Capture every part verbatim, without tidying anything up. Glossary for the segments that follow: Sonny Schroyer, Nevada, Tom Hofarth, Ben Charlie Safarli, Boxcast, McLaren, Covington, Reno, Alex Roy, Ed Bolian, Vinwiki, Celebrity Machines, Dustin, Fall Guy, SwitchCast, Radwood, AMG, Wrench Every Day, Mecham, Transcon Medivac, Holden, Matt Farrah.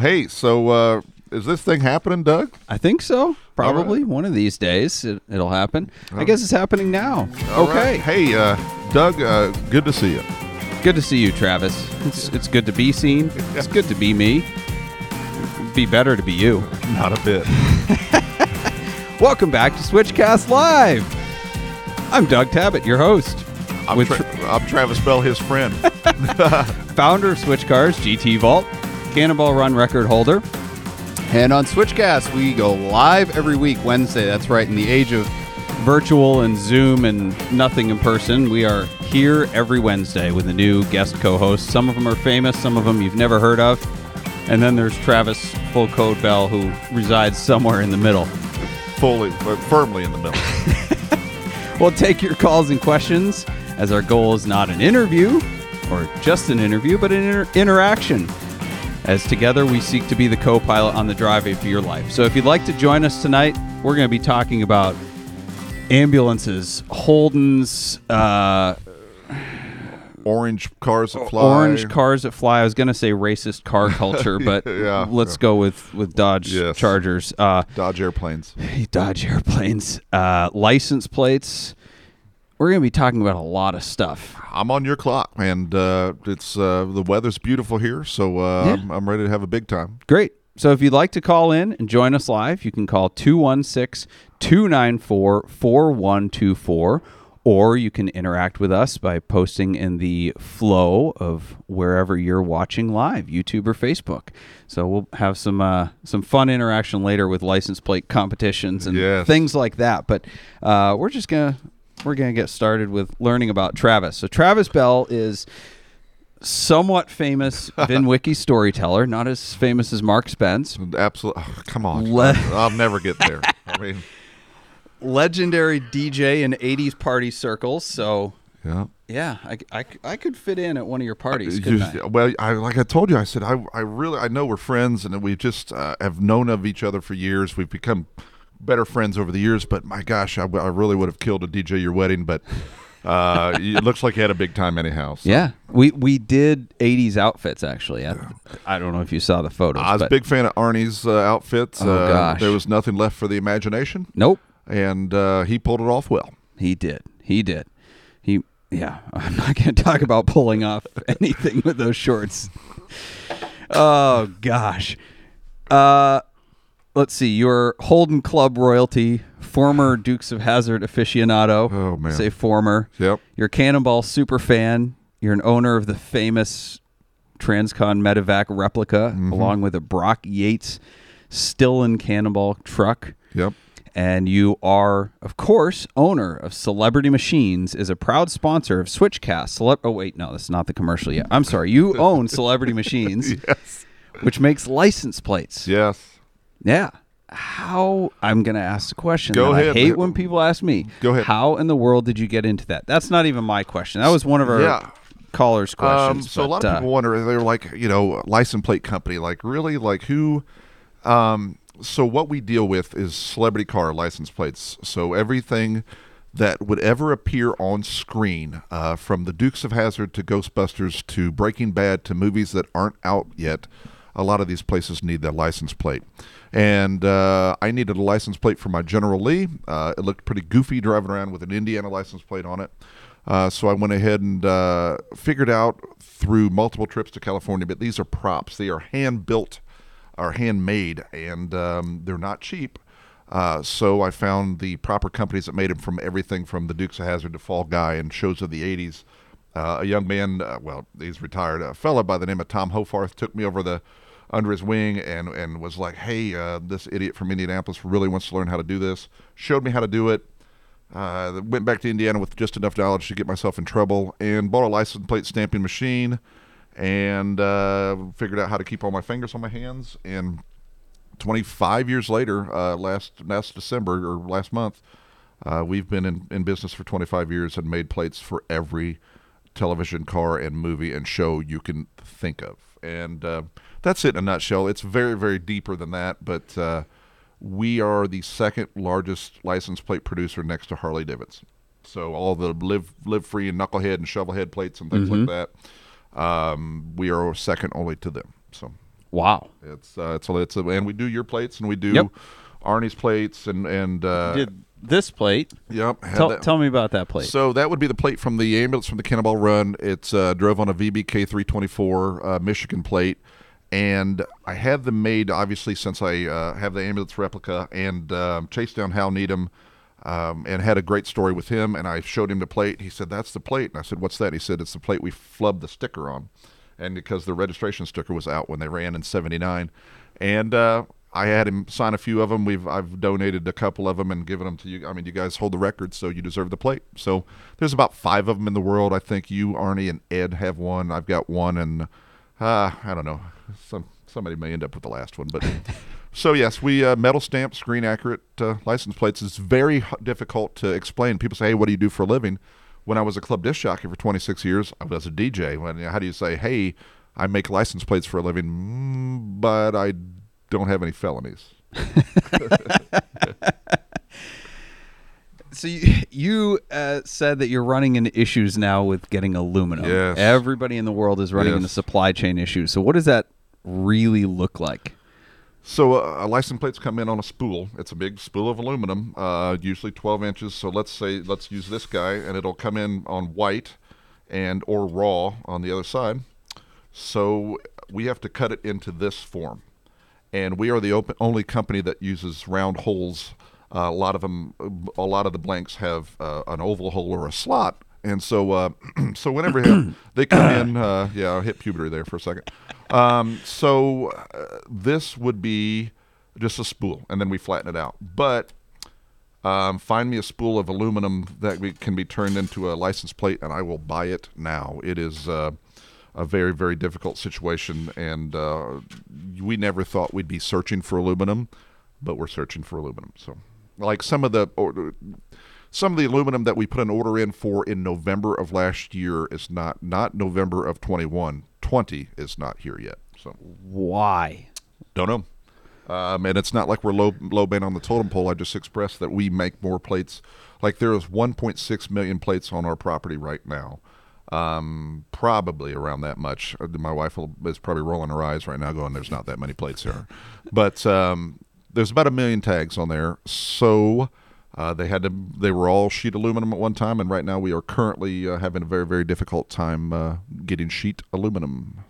Hey, so uh, is this thing happening, Doug? I think so. Probably. Right. One of these days it, it'll happen. Um, I guess it's happening now. Okay. Right. Hey, uh, Doug, uh, good to see you. Good to see you, Travis. It's, it's good to be seen. It's good to be me. It'd be better to be you. Not a bit. Welcome back to SwitchCast Live. I'm Doug Tabit, your host. I'm, Tra- tra- I'm Travis Bell, his friend. Founder of SwitchCars, G T Vault, Cannonball Run record holder. And on SwitchCast, we go live every week, Wednesday. That's right, in the age of virtual and Zoom and nothing in person. We are here every Wednesday with a new guest co-host. Some of them are famous, some of them you've never heard of. And then there's Travis Full Code Bell, who resides somewhere in the middle. Fully, but firmly in the middle. We'll take your calls and questions, as our goal is not an interview, or just an interview, but an inter- interaction. As together we seek to be the co-pilot on the driveway for your life. So if you'd like to join us tonight, we're going to be talking about ambulances, Holden's... Uh, orange cars that fly. Orange cars that fly. I was going to say racist car culture, but yeah, let's yeah. go with, with Dodge yes. Chargers. Uh, Dodge airplanes. Dodge airplanes. Uh, license plates. We're going to be talking about a lot of stuff. I'm on your clock, and uh, it's uh, the weather's beautiful here, so uh, yeah. I'm, I'm ready to have a big time. Great. So if you'd like to call in and join us live, you can call two one six, two nine four, four one two four, or you can interact with us by posting in the flow of wherever you're watching live, YouTube or Facebook. So we'll have some uh, some fun interaction later with license plate competitions and yes. things like that. But uh, we're just going to... We're going to get started with learning about Travis. So Travis Bell is somewhat famous Vinwiki storyteller, not as famous as Mark Spence. Absolutely. Oh, come on. Le- I'll never get there. I mean, legendary D J in eighties party circles. So, yeah, yeah I, I, I could fit in at one of your parties, couldn't I? Well, I, like I told you, I said, I, I really, I know we're friends and we just uh, have known of each other for years. We've become better friends over the years, but my gosh, I, I really would have killed to D J your wedding, but uh, it looks like you had a big time anyhow. So. Yeah, we we did eighties outfits, actually. I, I don't know if you saw the photos. I was but... a big fan of Arnie's uh, outfits. Oh, uh, gosh. There was nothing left for the imagination. Nope. And uh, he pulled it off well. He did. He did. He. Yeah, I'm not going to talk about pulling off anything with those shorts. Oh, gosh. Uh... Let's see, your Holden Club royalty, former Dukes of Hazard aficionado. Oh, man. Say former. Yep. You're a Cannonball super fan. You're an owner of the famous Transcon Medivac replica, mm-hmm. along with a Brock Yates still in Cannonball truck. Yep. And you are, of course, owner of Celebrity Machines, is a proud sponsor of SwitchCast. Cele- oh, wait, no, that's not the commercial yet. I'm sorry. You own Celebrity Machines, yes. which makes license plates. Yes. Yeah. How, I'm going to ask the question. Go ahead. I hate when people ask me. Go ahead. How in the world did you get into that? That's not even my question. That was one of our yeah. callers' questions. Um, so but, a lot of people uh, wonder, they're like, you know, license plate company, like really, like who? Um, so what we deal with is celebrity car license plates. So everything that would ever appear on screen, uh, from the Dukes of Hazard to Ghostbusters to Breaking Bad to movies that aren't out yet, a lot of these places need that license plate. And uh, I needed a license plate for my General Lee. Uh, it looked pretty goofy driving around with an Indiana license plate on it. Uh, so I went ahead and uh, figured out through multiple trips to California, but these are props. They are hand-built or handmade, and um, they're not cheap. Uh, so I found the proper companies that made them, from everything from the Dukes of Hazzard to Fall Guy and shows of the eighties. Uh, a young man, uh, well, he's retired, a fella by the name of Tom Hofarth took me over the under his wing and, and was like, hey, uh, this idiot from Indianapolis really wants to learn how to do this. Showed me how to do it. Uh, went back to Indiana with just enough knowledge to get myself in trouble and bought a license plate stamping machine and uh, figured out how to keep all my fingers on my hands. And twenty-five years later, uh, last last December or last month, uh, we've been in, in business for twenty-five years and made plates for every television, car, and movie and show you can think of. And uh, that's it in a nutshell. It's very, very deeper than that, but uh, we are the second largest license plate producer next to Harley Davidson. So all the live live free and knucklehead and shovelhead plates and things mm-hmm. like that, um, we are second only to them. So Wow. It's uh, it's, it's a, and we do your plates, and we do yep. Arnie's plates, and and uh, did this plate. Yep. Tell, tell me about that plate. So that would be the plate from the ambulance from the Cannonball Run. It's uh, drove on a V B K three twenty-four uh, Michigan plate, and I had them made obviously since I uh, have the ambulance replica, and um, chased down Hal Needham. Um, and had a great story with him, and I showed him the plate. He said, "That's the plate." And I said, "What's that?" He said, "It's the plate we flubbed the sticker on," and because the registration sticker was out when they ran in seventy-nine. And uh, I had him sign a few of them. We've I've donated a couple of them and given them to you. I mean, you guys hold the record, so you deserve the plate. So there's about five of them in the world. I think you, Arnie, and Ed have one. I've got one, and uh, I don't know. Some somebody may end up with the last one, but. So, yes, we uh, metal stamp, screen accurate uh, license plates. It's very h- difficult to explain. People say, hey, what do you do for a living? When I was a club disc jockey for twenty-six years, I was a D J. When, how do you say, hey, I make license plates for a living, but I don't have any felonies? So you, you uh, said that you're running into issues now with getting aluminum. Yes. Everybody in the world is running yes. into supply chain issues. So what does that really look like? So uh, license plates come in on a spool. It's a big spool of aluminum, uh, usually twelve inches. So let's say let's use this guy, and it'll come in on white and or raw on the other side. So we have to cut it into this form. And we are the open, only company that uses round holes. Uh, a lot of them, a lot of the blanks have uh, an oval hole or a slot. And so uh, so whenever have, they come in, uh, yeah, I'll hit puberty there for a second. Um, so uh, this would be just a spool, and then we flatten it out. But um, find me a spool of aluminum that we, can be turned into a license plate, and I will buy it now. It is uh, a very, very difficult situation, and uh, we never thought we'd be searching for aluminum, but we're searching for aluminum. So like some of the... Or, Some of the aluminum that we put an order in for in November of last year is not, not November of twenty-one. twenty is not here yet. So why? Don't know. Um, and it's not like we're low low band on the totem pole. I just expressed that we make more plates. Like there is one point six million plates on our property right now. Um, probably around that much. My wife will, is probably rolling her eyes right now going, there's not that many plates here. But um, there's about a million tags on there. So... Uh, they had to. They were all sheet aluminum at one time, and right now we are currently uh, having a very, very difficult time uh, getting sheet aluminum.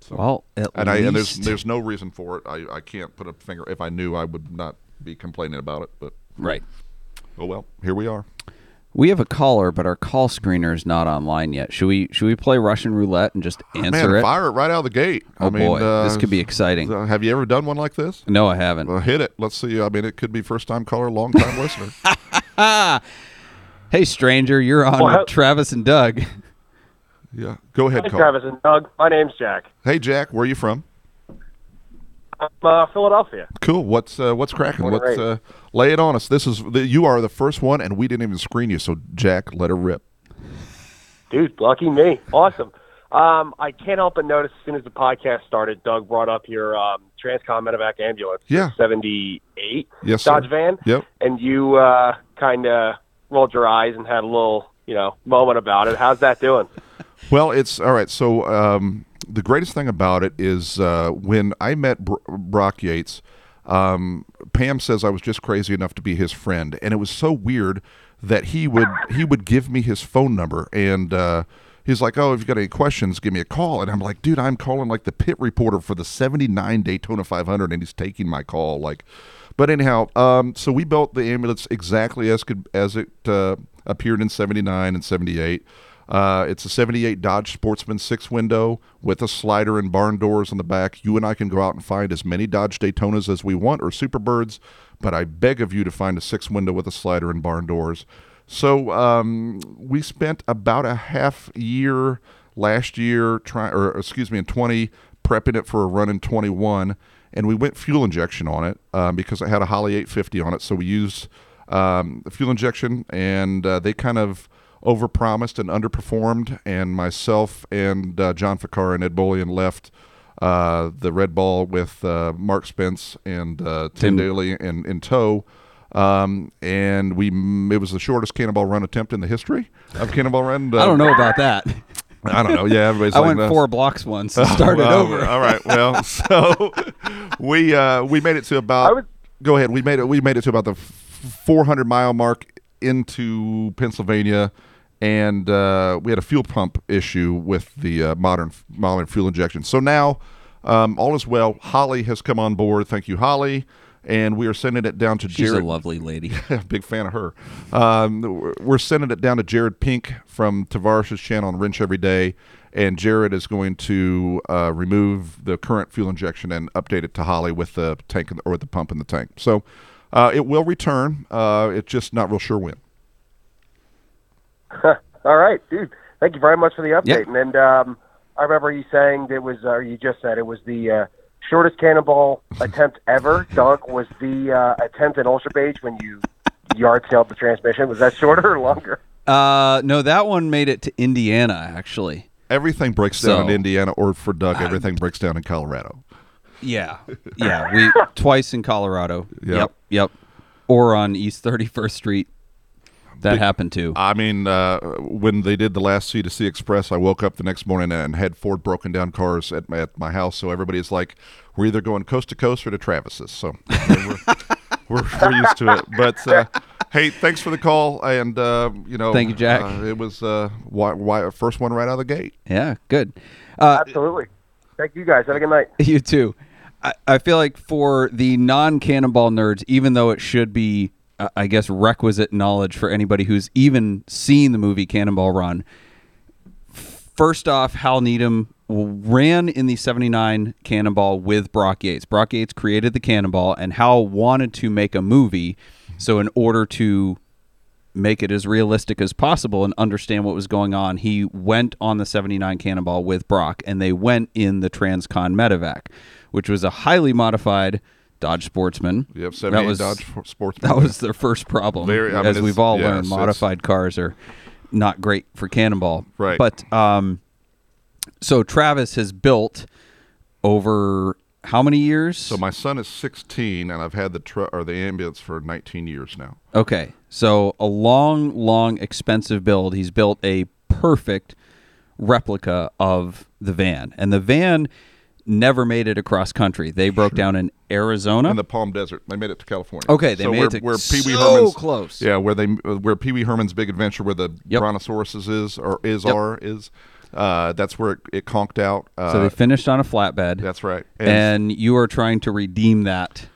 So, well, at and, least. I, and there's there's no reason for it. I, I can't put a finger. If I knew, I would not be complaining about it. But right. Oh well, here we are. We have a caller, but our call screener is not online yet. Should we should we play Russian roulette and just answer oh, man, it? Fire it right out of the gate. Oh I mean, boy, uh, this could be exciting. Uh, have you ever done one like this? No, I haven't. Well, hit it. Let's see. I mean, it could be first time caller, long time listener. Hey, stranger, you're on well, with Travis and Doug. Yeah, go ahead. Hey, caller. Travis and Doug. My name's Jack. Hey, Jack. Where are you from? I'm uh, Philadelphia. Cool. What's uh, what's cracking? What's uh, lay it on us. This is the, you are the first one, and we didn't even screen you. So Jack, let her rip. Dude, lucky me. Awesome. Um, I can't help but notice as soon as the podcast started, Doug brought up your um, Transcon Medivac ambulance. Yeah. seventy-eight yes, Dodge sir. Van. Yep. And you uh, kind of rolled your eyes and had a little you know moment about it. How's that doing? Well, it's all right. So. Um, The greatest thing about it is uh, when I met Br- Brock Yates, um, Pam says I was just crazy enough to be his friend, and it was so weird that he would he would give me his phone number, and uh, he's like, "Oh, if you got any questions, give me a call." And I'm like, "Dude, I'm calling like the pit reporter for the seventy-nine Daytona five hundred, and he's taking my call." Like, but anyhow, um, so we built the ambulance exactly as could, as it uh, appeared in seventy-nine and seventy-eight. Uh, it's a seventy-eight Dodge Sportsman six window with a slider and barn doors on the back. You and I can go out and find as many Dodge Daytonas as we want or Superbirds, but I beg of you to find a six window with a slider and barn doors. So um, we spent about a half year last year, try, or excuse me, in twenty, prepping it for a run in twenty-one, and we went fuel injection on it um, because it had a Holly eight fifty on it. So we used um, fuel injection, and uh, they kind of overpromised and underperformed, and myself and uh, John Ficar and Ed Bolian left uh, the Red Ball with uh, Mark Spence and uh, Tim, Tim Daly in, in tow, um, and we it was the shortest Cannonball Run attempt in the history of Cannonball Run. Uh, I don't know about that. I don't know. Yeah, everybody's. I like went that. four blocks once and started oh, over. All right. Well, so we uh, we made it to about. Would, go ahead. We made it. We made it to about the four hundred mile mark into Pennsylvania, and uh, we had a fuel pump issue with the uh, modern modern fuel injection. So now, um, all is well. Holly has come on board. Thank you, Holly. And we are sending it down to She's Jared. She's a lovely lady. Big fan of her. Um, we're sending it down to Jared Pink from Tavares' channel on Wrench Every Day. And Jared is going to uh, remove the current fuel injection and update it to Holly with the tank or with the pump in the tank. So uh, it will return. Uh, it's just not real sure when. All right, dude. Thank you very much for the update. Yep. And um, I remember you saying it was, or you just said it was the uh, – shortest cannonball attempt ever. Doug, was the uh, attempt at Ultra Page when you yard sailed the transmission, was that shorter or longer? Uh, no, that one made it to Indiana, actually. Everything breaks so, down in Indiana, or for Doug, I, everything breaks down in Colorado. Yeah, yeah, we twice in Colorado. Yep, yep. yep. Or on East thirty-first Street. That Big, happened too. I mean, uh, when they did the last C to C Express, I woke up the next morning and had four broken down cars at my, at my house. So everybody's like, we're either going coast to coast or to Travis's. So we're, we're, we're used to it. But uh, hey, thanks for the call. And, uh, you know, thank you, Jack. Uh, it was uh, why, why, first one right out of the gate. Yeah, good. Uh, Absolutely. Thank you guys. Have a good night. You too. I, I feel like for the non Cannonball nerds, even though it should be, I guess, requisite knowledge for anybody who's even seen the movie Cannonball Run. First off, Hal Needham ran in the seventy-nine Cannonball with Brock Yates. Brock Yates created the Cannonball, and Hal wanted to make a movie. So in order to make it as realistic as possible and understand what was going on, he went on the seventy-nine Cannonball with Brock, and they went in the Transcon Medivac, which was a highly modified Dodge Sportsman. Yep, seventy-eight that was, Dodge Sportsman. That was their first problem. Very, I mean, as we've all yeah, learned, so modified cars are not great for Cannonball. Right. But um, so Travis has built over how many years? So my son is sixteen, and I've had the tr- or the ambulance for nineteen years now. Okay, so a long, long, expensive build. He's built a perfect replica of the van, and the van never made it across country. They broke sure. down in Arizona. In the Palm Desert. They made it to California. Okay, they so made where, it to where Pee-wee so Herman's, close. Yeah, where they where Pee-wee Herman's Big Adventure, where the yep. Brontosauruses is, or is, yep. are, is, uh, that's where it, it conked out. Uh, so they finished on a flatbed. That's right. And, and you are trying to redeem that.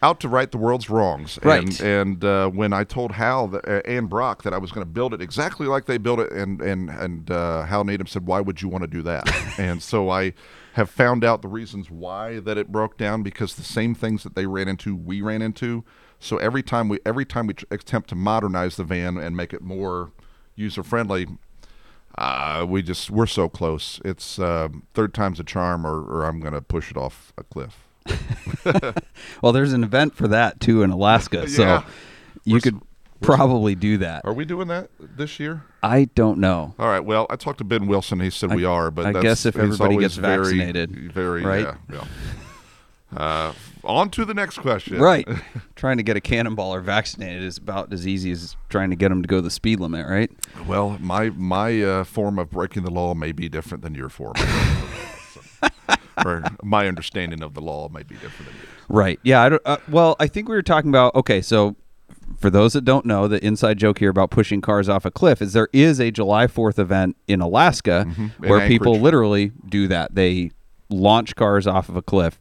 Out to right the world's wrongs. Right. And, and uh, when I told Hal that, uh, and Brock that I was going to build it exactly like they built it, and, and, and uh, Hal Needham said, why would you want to do that? And so I have found out the reasons why that it broke down, because the same things that they ran into, we ran into. So every time we every time we attempt to modernize the van and make it more user-friendly, uh, we just, we're so close. It's uh, third time's a charm, or, or I'm going to push it off a cliff. Well, there's an event for that, too, in Alaska, so yeah. you we're, could we're, probably do that. Are we doing that this year? I don't know. All right, well, I talked to Ben Wilson. He said I, we are, but I that's, guess if everybody gets vaccinated. Very, very right? Yeah. yeah. Uh, on to the next question. Right. Trying to get a cannonballer vaccinated is about as easy as trying to get them to go the speed limit, right? Well, my, my uh, form of breaking the law may be different than your form. Or my understanding of the law might be different than yours. Right. Yeah. I don't, uh, well, I think we were talking about, okay, so for those that don't know, the inside joke here about pushing cars off a cliff is there is a July fourth event in Alaska mm-hmm. in where Anchorage. People literally do that. They launch cars off of a cliff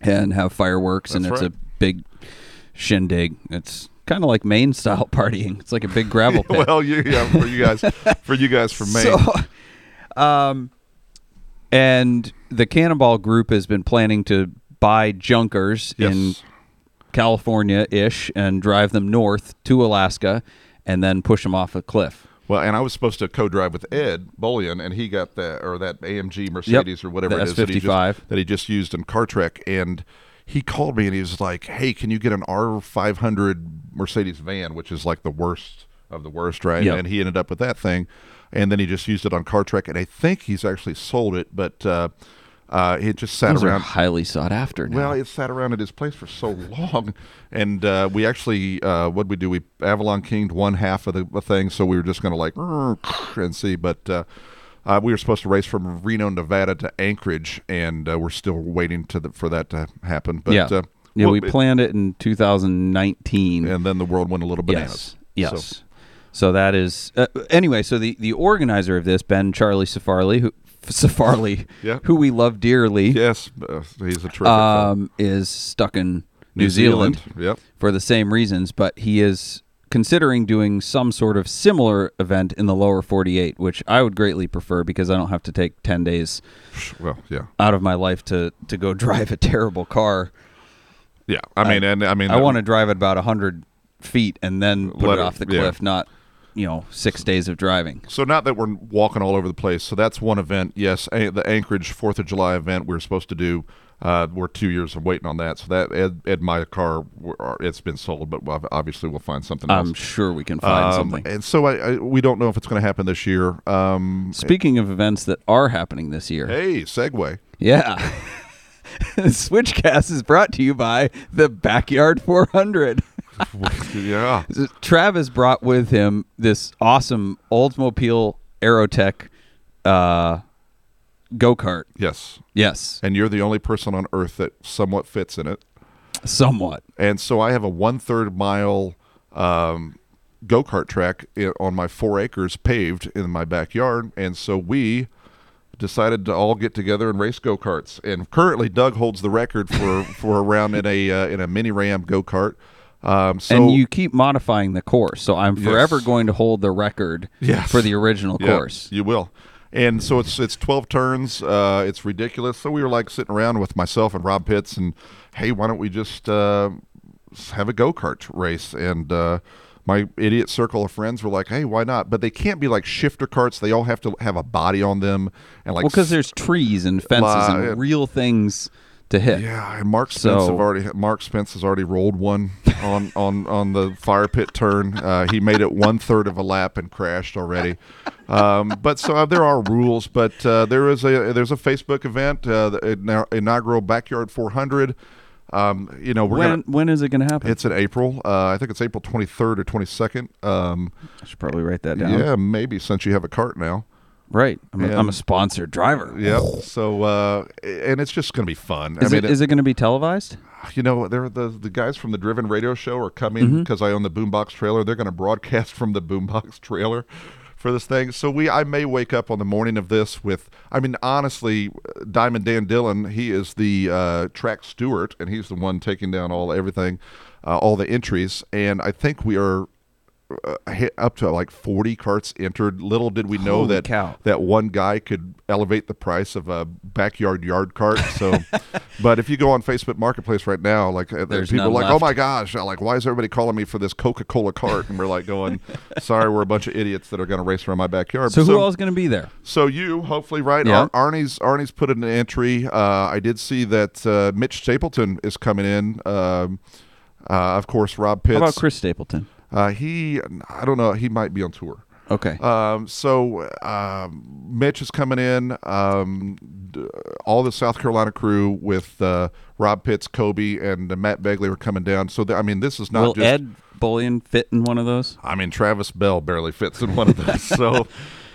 and have fireworks, That's and it's right. a big shindig. It's kind of like Maine-style partying. It's like a big gravel pit. Well, yeah, for you guys, for you guys from Maine. So, um, and the Cannonball Group has been planning to buy junkers yes. in California-ish and drive them north to Alaska and then push them off a cliff. Well, and I was supposed to co-drive with Ed Bolian, and he got that, or that A M G Mercedes yep, or whatever it is that he, just, that he just used in Car Trek, and he called me and he was like, hey, can you get an R five hundred Mercedes van, which is like the worst of the worst, right? Yep. And he ended up with that thing. And then he just used it on Car Trek, and I think he's actually sold it, but uh, uh, it just sat Those around. Are highly sought after now. Well, it sat around at his place for so long, and uh, we actually, uh, what did we do? We Avalon Kinged one half of the thing, so we were just going to like, and see, but uh, Uh, we were supposed to race from Reno, Nevada to Anchorage, and uh, we're still waiting to the, for that to happen. But, yeah, uh, yeah well, we it, planned it in two thousand nineteen. And then the world went a little bananas. Yes, yes. So, so that is... Uh, anyway, so the, the organizer of this, Ben Charlie Safarli, who... Safarli, yeah. who we love dearly. Yes, uh, he's a terrific um, is stuck in New, New Zealand, Zealand yep. for the same reasons, but he is considering doing some sort of similar event in the lower forty-eight, which I would greatly prefer because I don't have to take ten days well, yeah. out of my life to, to go drive a terrible car. Yeah, I mean, I, and I mean, I want to drive at about one hundred feet and then put it off the cliff, yeah. not... you know, six days of driving. So not that we're walking all over the place. So that's one event. Yes, a- the Anchorage fourth of July event we were supposed to do. Uh, we're two years of waiting on that. So that Ed, Ed my car, it's been sold, but obviously we'll find something else. I'm sure we can find um, something. And so I, I, we don't know if it's going to happen this year. Um, Speaking of events that are happening this year. Hey, segue. Yeah. SwitchCast is brought to you by the Backyard four hundred. Yeah. Travis brought with him this awesome Oldsmobile Aerotech uh, go-kart. Yes. Yes. And you're the only person on Earth that somewhat fits in it. Somewhat. And so I have a one-third mile um, go-kart track on my four acres paved in my backyard. And so we... decided to all get together and race go-karts. And currently, Doug holds the record for, for a round in a uh, in a mini Ram go-kart. Um, so, and you keep modifying the course, so I'm forever yes. going to hold the record yes. for the original yeah, course. You will. And so it's it's twelve turns. Uh, it's ridiculous. So we were like sitting around with myself and Rob Pitts and, hey, why don't we just uh, have a go-kart race? And uh, my idiot circle of friends were like, hey, why not? But they can't be like shifter carts. They all have to have a body on them. And like, well, because there's trees and fences and, and real things to hit. Yeah, and Mark Spence, so. have already, Mark Spence has already rolled one on, on, on the fire pit turn. Uh, he made it one-third of a lap and crashed already. Um, but so uh, there are rules, but uh, there is a there's a Facebook event, uh, the inaugural Backyard four hundred. Um, you know, we're when, gonna, when is it going to happen? It's in April. Uh, I think it's April twenty-third or twenty-second. Um, I should probably write that down. Yeah, maybe since you have a cart now. Right. I'm, and, a, I'm a sponsored driver. Yeah. So, uh, and it's just going to be fun. Is I mean, it, it, it going to be televised? You know, they're the, the guys from the Driven radio show are coming because mm-hmm. I own the Boombox trailer. They're going to broadcast from the Boombox trailer for this thing. So we, I may wake up on the morning of this with, I mean, honestly, Diamond Dan Dillon, he is the uh, track steward, and he's the one taking down all everything, uh, all the entries. And I think we are uh, hit up to like forty carts entered. Little did we know Holy that cow. that one guy could elevate the price of a backyard yard cart. So, but if you go on Facebook Marketplace right now, like there's people are like, left. oh my gosh, like why is everybody calling me for this Coca-Cola cart? And we're like going, sorry, we're a bunch of idiots that are going to race around my backyard. So, so who all's going to be there? So you, hopefully, right? Yeah. Ar- Arnie's Arnie's put in an entry. Uh, I did see that uh, Mitch Stapleton is coming in. Um, uh, of course, Rob Pitts. How about Chris Stapleton? Uh, he, I don't know, he might be on tour. Okay. Um, so um, Mitch is coming in, um, d- all the South Carolina crew with uh, Rob Pitts, Kobe, and uh, Matt Begley are coming down. So, th- I mean, this is not Will just... Will Ed Bolian fit in one of those? I mean, Travis Bell barely fits in one of those. So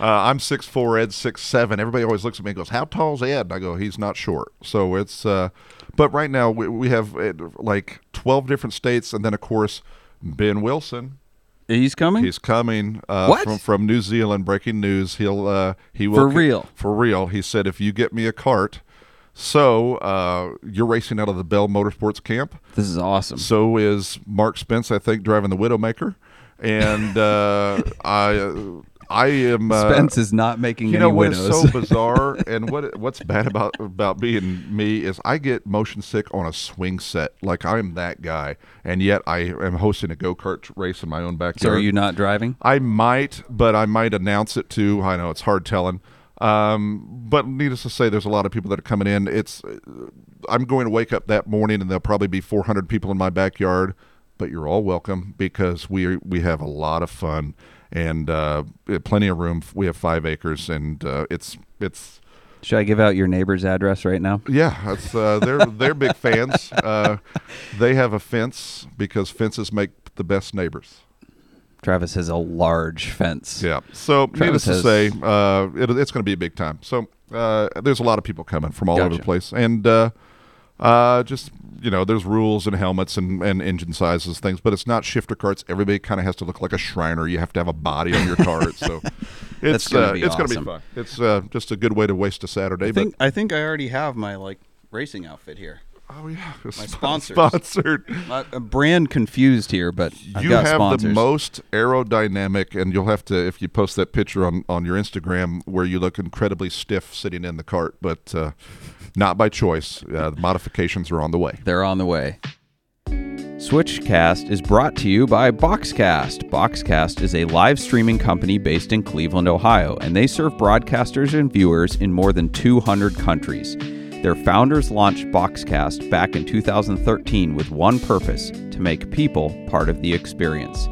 uh, I'm six foot four, Ed's six foot seven. Everybody always looks at me and goes, how tall's Ed? And I go, he's not short. So it's... Uh, but right now we, we have uh, like twelve different states, and then, of course, Ben Wilson... He's coming? He's coming uh, what? From, from New Zealand. Breaking news. He'll uh, he will for real. For real. He said, if you get me a cart, so uh, you're racing out of the Bell Motorsports camp. This is awesome. So is Mark Spence, I think, driving the Widowmaker, and uh, I I am uh, Spence is not making you any know what widows. Is so bizarre, and what what's bad about about being me is I get motion sick on a swing set. Like I'm that guy, and yet I am hosting a go-kart race in my own backyard. So are you not driving? I might, but I might announce it too. I know it's hard telling. Um, but needless to say, there's a lot of people that are coming in. It's I'm going to wake up that morning, and there'll probably be four hundred people in my backyard. But you're all welcome because we we have a lot of fun. And uh, plenty of room. We have five acres, and uh, it's it's. Should I give out your neighbor's address right now? Yeah, it's, uh, they're they're big fans. Uh, they have a fence because fences make the best neighbors. Travis has a large fence. Yeah. So Travis needless has... to say, uh, it, it's going to be a big time. So uh, there's a lot of people coming from all gotcha. over the place. And uh, uh, just, you know, there's rules and helmets and, and engine sizes, things, but it's not shifter carts. Everybody kind of has to look like a Shriner. You have to have a body on your cart. So it's going uh, to awesome. be fun. It's uh, just a good way to waste a Saturday. I think, but... I think I already have my, like, racing outfit here. Oh, yeah. My sponsors. Sponsored. I'm brand confused here, but I've you got have sponsors. The most aerodynamic, and you'll have to, if you post that picture on, on your Instagram, where you look incredibly stiff sitting in the cart, but uh, not by choice. Uh, the modifications are on the way. They're on the way. SwitchCast is brought to you by Boxcast. Boxcast is a live streaming company based in Cleveland, Ohio, and they serve broadcasters and viewers in more than two hundred countries. Their founders launched Boxcast back in two thousand thirteen with one purpose, to make people part of the experience.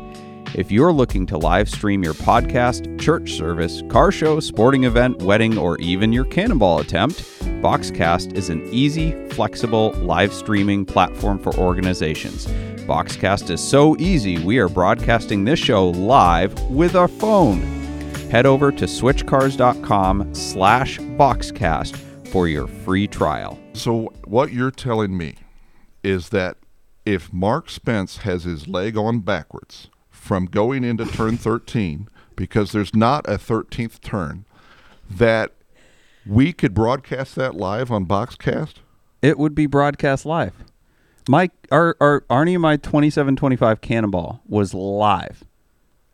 If you're looking to live stream your podcast, church service, car show, sporting event, wedding, or even your cannonball attempt, Boxcast is an easy, flexible live streaming platform for organizations. Boxcast is so easy, we are broadcasting this show live with our phone. Head over to switchcars.com slash boxcast for your free trial. So what you're telling me is that if Mark Spence has his leg on backwards from going into turn thirteen, because there's not a thirteenth turn, that we could broadcast that live on Boxcast? It would be broadcast live. My our, our Arnie and my twenty-seven twenty-five Cannonball was live.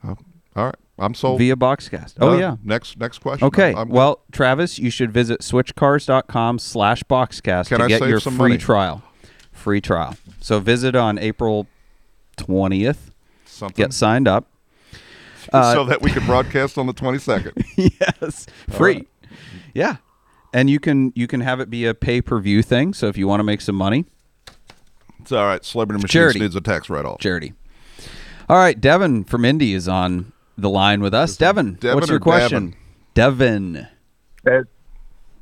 Oh, all right. I'm sold. Via Boxcast. Oh, uh, yeah. Next next question. Okay. I'm, I'm, well, Travis, you should visit switchcars.com slash Boxcast to I get your free money? trial. Free trial. So visit on April twentieth. Something. Get signed up. Uh, so that we can broadcast on the twenty-second. Yes. Free. Right. Yeah. And you can you can have it be a pay-per-view thing. So if you want to make some money. It's all right. Celebrity Machines Charity. needs a tax write-off. Charity. All right. Devin from Indy is on the line with us. Devin, Devin what's your question? Devin. Devin.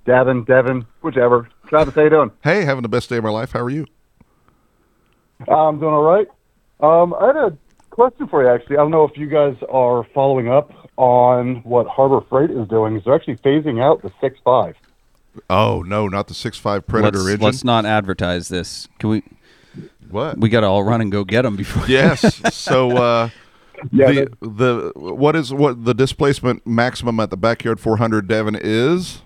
Devin, Devin, whichever. Travis, how you doing? Hey, having the best day of my life. How are you? I'm doing all right. Um, I had a question for you, actually. I don't know if you guys are following up on what Harbor Freight is doing. Is they're actually phasing out the six point five. Oh, no, not the six point five Predator let's, engine. Let's not advertise this. Can we? What? We got to all run and go get them before. Yes. So, uh, yeah, the, the what is what the displacement maximum at the Backyard four hundred, Devin, is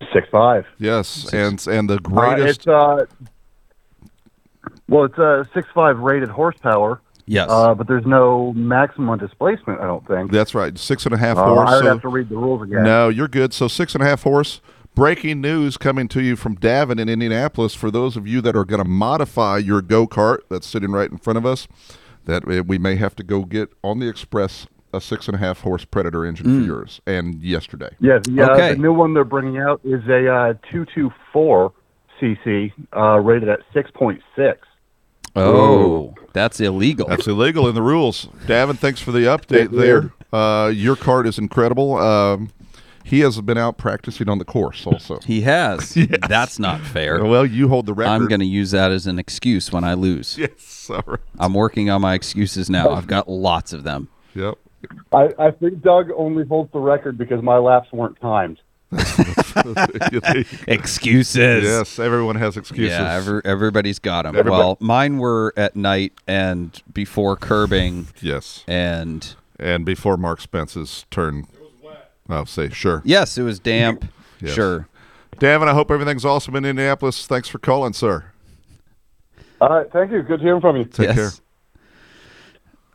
six point five. Yes, six. and and the greatest. Uh, it's, uh, well, it's a six point five rated horsepower. Yes, uh, but there's no maximum displacement, I don't think. That's right, six and a half uh, horse. I would so, have to read the rules again. No, you're good. So six and a half horse. Breaking news coming to you from Davin in Indianapolis. For those of you that are going to modify your go kart that's sitting right in front of us, that we may have to go get on the express a six and a half horse Predator engine mm. for yours. And yesterday, yeah, the, uh, okay. the new one they're bringing out is a uh, two twenty-four cc uh, rated at six point six. Oh, that's illegal. That's illegal in the rules. Davin, thanks for the update there. Uh, your card is incredible. Um, he has been out practicing on the course also. He has. Yes. That's not fair. Well, you hold the record. I'm going to use that as an excuse when I lose. Yes, all right. I'm working on my excuses now. I've got lots of them. Yep. I, I think Doug only holds the record because my laps weren't timed. Excuses. Yes, everyone has excuses. Yeah, every, everybody's got them. Everybody. Well, mine were at night and before curbing. Yes. And and before Mark Spence's turn. It was wet. I'll say, sure. Yes, it was damp. Yes. Sure. Davin, I hope everything's awesome in Indianapolis. Thanks for calling, sir. All right, thank you. Good hearing from you. Take yes. care.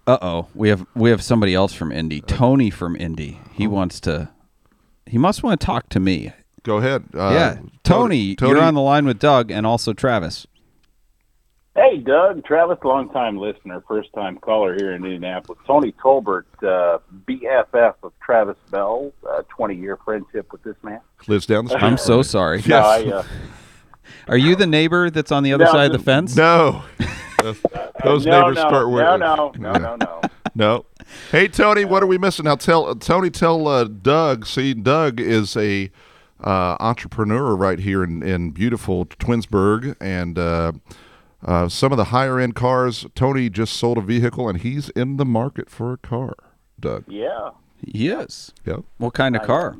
Uh-oh. We have we have somebody else from Indy. Tony from Indy. He wants to... He must want to talk to me. Go ahead. Uh, yeah. Tony, Tony, you're on the line with Doug and also Travis. Hey, Doug. Travis, long-time listener, first-time caller here in Indianapolis. Tony Colbert, uh, B F F of Travis Bell, uh, twenty-year friendship with this man. Lives down the street. I'm so sorry. Yes. No, I, uh, Are you the neighbor that's on the other no, side of the fence? No. Those no, neighbors no, start with... No, no, no, no, no. No. Hey, Tony, what are we missing? Now, tell Tony, tell uh, Doug. See, Doug is a uh, entrepreneur right here in, in beautiful Twinsburg, and uh, Uh, some of the higher-end cars, Tony just sold a vehicle, and he's in the market for a car, Doug. Yeah. He is. Yep. What kind of car?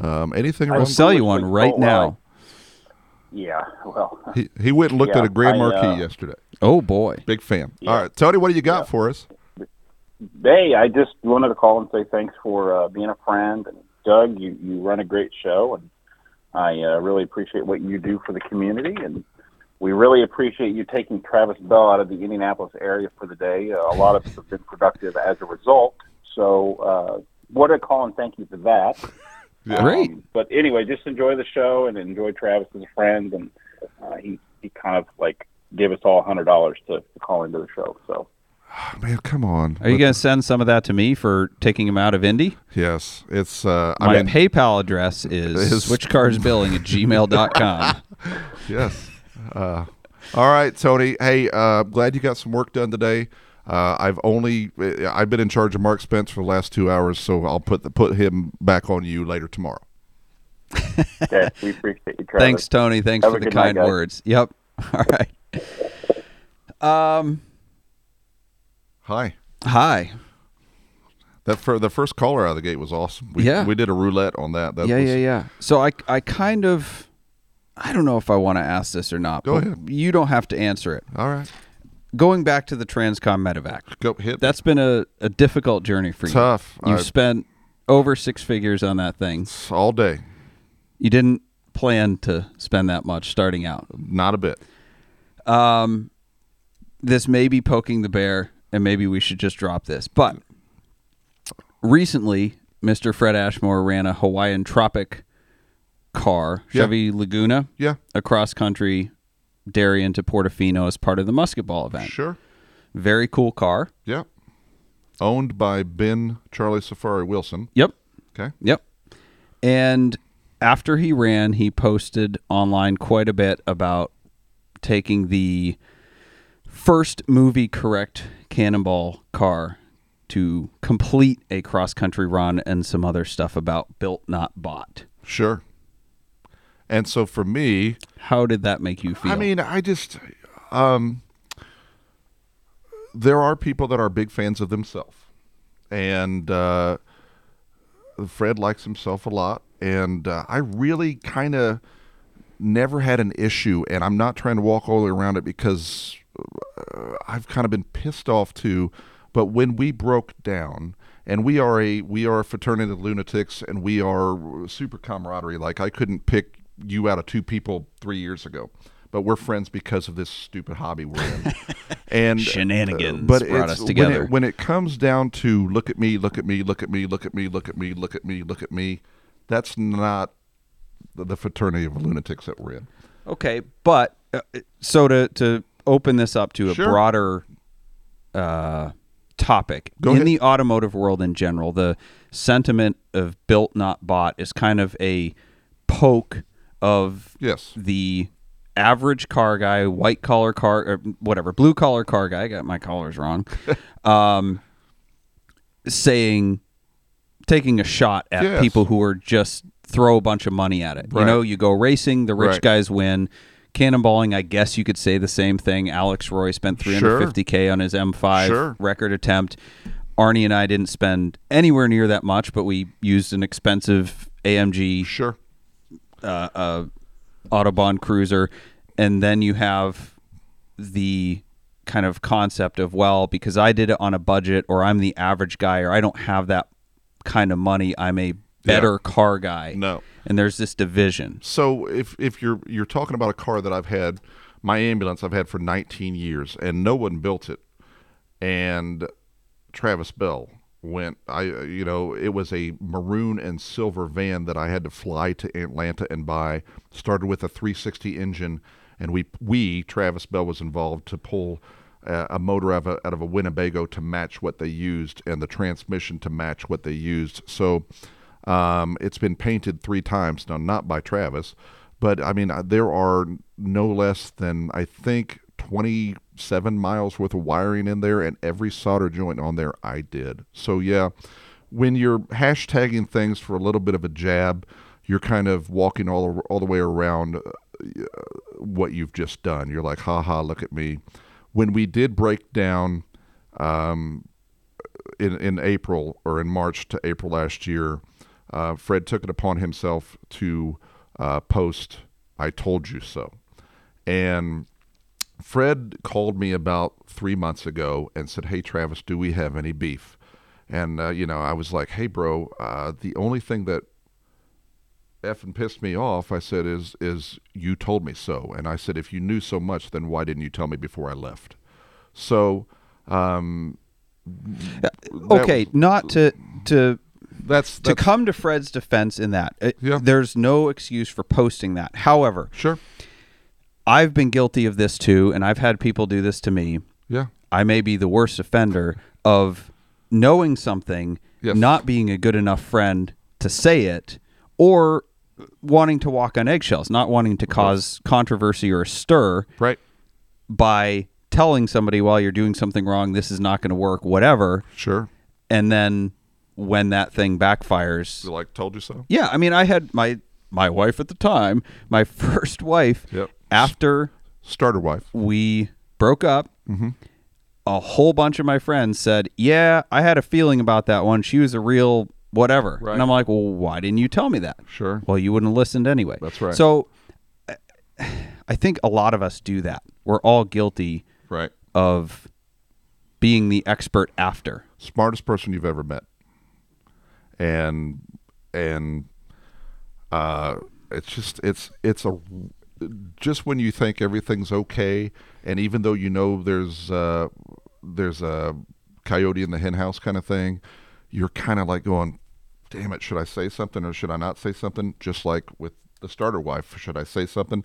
Um, anything. I'll sell you one right now. Yeah, well. He, he went and looked yeah, at a Grand Marquis I, uh, yesterday. Oh, boy. Big fan. Yeah. All right, Tony, what do you got yeah. for us? Hey, I just wanted to call and say thanks for uh, being a friend. And Doug, you, you run a great show, and I uh, really appreciate what you do for the community. And we really appreciate you taking Travis Bell out of the Indianapolis area for the day. Uh, a lot of us have been productive as a result. So uh, what a call and thank you for that. Yeah. Great. Um, but anyway, just enjoy the show and enjoy Travis as a friend. And uh, he, he kind of like gave us all one hundred dollars to, to call into the show. So. Oh, man, come on. Are you going to send some of that to me for taking him out of Indy? Yes. It's uh, My I mean, PayPal address is, is switchcarsbilling at gmail dot com. Yes. Uh, all right, Tony. Hey, uh, glad you got some work done today. Uh, I've only I've been in charge of Mark Spence for the last two hours, so I'll put the, put him back on you later tomorrow. Okay, we appreciate you, Travis. Thanks, Tony. Thanks Have for the kind night, words. Yep. All right. Um. Hi. Hi. That for the first caller out of the gate was awesome. We, yeah. We did a roulette on that. that yeah, was, yeah, yeah. So I I kind of. I don't know if I want to ask this or not. Go ahead. You don't have to answer it. All right. Going back to the Transcon Medivac. Go hit. That's been a, a difficult journey for you. Tough. You've I, spent over six figures on that thing. All day. You didn't plan to spend that much starting out. Not a bit. Um, this may be poking the bear, and maybe we should just drop this. But recently, Mister Fred Ashmore ran a Hawaiian Tropic car, Chevy yeah. Laguna, yeah, across country, Darien to Portofino as part of the Musketball event. Sure. Very cool car. Yeah. Owned by Ben Charlie Safarli Wilson. Yep. Okay. Yep. And after he ran, he posted online quite a bit about taking the first movie correct Cannonball car to complete a cross country run and some other stuff about built not bought. Sure. And so for me... How did that make you feel? I mean, I just... Um, there are people that are big fans of themselves. And uh, Fred likes himself a lot. And uh, I really kind of never had an issue. And I'm not trying to walk all the way around it because uh, I've kind of been pissed off too. But when we broke down... And we are a we are a fraternity of lunatics, and we are super camaraderie. Like, I couldn't pick you out of two people three years ago, but we're friends because of this stupid hobby we're in. And shenanigans uh, but brought us together. When it, when it comes down to look at me, look at me, look at me, look at me, look at me, look at me, look at me, that's not the fraternity of lunatics that we're in. Okay, but uh, so to to open this up to a sure. broader. Uh, topic Go in ahead. The automotive world in general, the sentiment of built not bought is kind of a poke of yes. the average car guy, white collar car or whatever, blue collar car guy, I got my collars wrong, um saying taking a shot at yes. people who are just throw a bunch of money at it. Right. You know, you go racing, the rich right. guys win. Cannonballing, I guess you could say the same thing. Alex Roy spent three hundred fifty thousand dollars sure. on his M five sure. record attempt. Arnie and I didn't spend anywhere near that much, but we used an expensive A M G sure. uh, uh, Autobahn cruiser. And then you have the kind of concept of, well, because I did it on a budget, or I'm the average guy, or I don't have that kind of money, I'm a better yeah. car guy. No. And there's this division. So if if you're you're talking about a car that I've had, my ambulance I've had for nineteen years, and no one built it, and Travis Bell went. I you know it was a maroon and silver van that I had to fly to Atlanta and buy. Started with a three sixty engine, and we we Travis Bell was involved to pull a, a motor out of a, out of a Winnebago to match what they used, and the transmission to match what they used. So. Um, it's been painted three times now, not by Travis, but I mean, there are no less than, I think, twenty-seven miles worth of wiring in there, and every solder joint on there I did. So yeah, when you're hashtagging things for a little bit of a jab, you're kind of walking all all the way around what you've just done. You're like, ha ha, look at me. When we did break down um, in, in April or in March to April last year, uh, Fred took it upon himself to uh, post, I told you so. And Fred called me about three months ago and said, hey, Travis, do we have any beef? And, uh, you know, I was like, hey, bro, uh, the only thing that effing pissed me off, I said, is is you told me so. And I said, if you knew so much, then why didn't you tell me before I left? So, um, okay, that, not to to that's, that's to come to Fred's defense in that. It, yeah. There's no excuse for posting that. However, sure, I've been guilty of this too, and I've had people do this to me. Yeah, I may be the worst offender of knowing something, yes, not being a good enough friend to say it, or wanting to walk on eggshells, not wanting to cause controversy or a stir, right, by telling somebody, well, you're doing something wrong, this is not going to work, whatever. Sure. And then when that thing backfires, you like, told you so? Yeah. I mean, I had my, my wife at the time, my first wife, yep, after... starter wife. We broke up. Mm-hmm. A whole bunch of my friends said, yeah, I had a feeling about that one. She was a real... whatever. Right. And I'm like, well, why didn't you tell me that? Sure. Well, you wouldn't have listened anyway. That's right. So I think a lot of us do that. We're all guilty, right, of being the expert after. Smartest person you've ever met. And, and, uh, it's just, it's, it's a, just when you think everything's okay. And even though, you know, there's uh there's a coyote in the hen house kind of thing, you're kind of like going, damn it, should I say something or should I not say something? Just like with the starter wife, should I say something?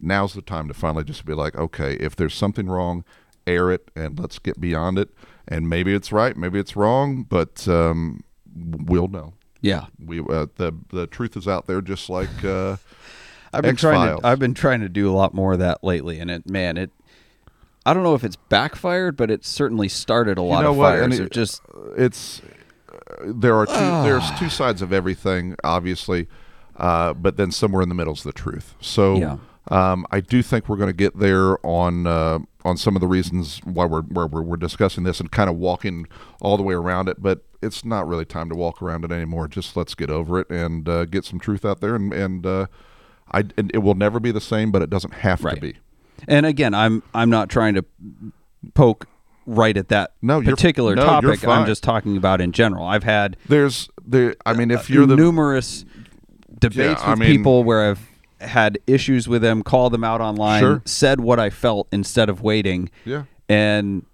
Now's the time to finally just be like, okay, if there's something wrong, air it and let's get beyond it. And maybe it's right, maybe it's wrong, but um, we'll know. Yeah. we uh, the the truth is out there, just like uh, I've been X-Files. trying to I've been trying to do a lot more of that lately, and it man, it I don't know if it's backfired, but it certainly started a lot you know of what? fires. And it, it just it's There are two, uh. there's two sides of everything, obviously, uh, but then somewhere in the middle is the truth. So yeah. um, I do think we're going to get there on uh, on some of the reasons why we're, why we're we're discussing this and kind of walking all the way around it. But it's not really time to walk around it anymore. Just let's get over it and uh, get some truth out there. And and uh, I and it will never be the same, but it doesn't have right. to be. And again, I'm I'm not trying to poke right at that no, particular no, topic. I'm just talking about in general. I've had there's there. I mean, if you're uh, the numerous debates yeah, with mean, people where I've had issues with them, called them out online, sure. said what I felt instead of waiting. Yeah, and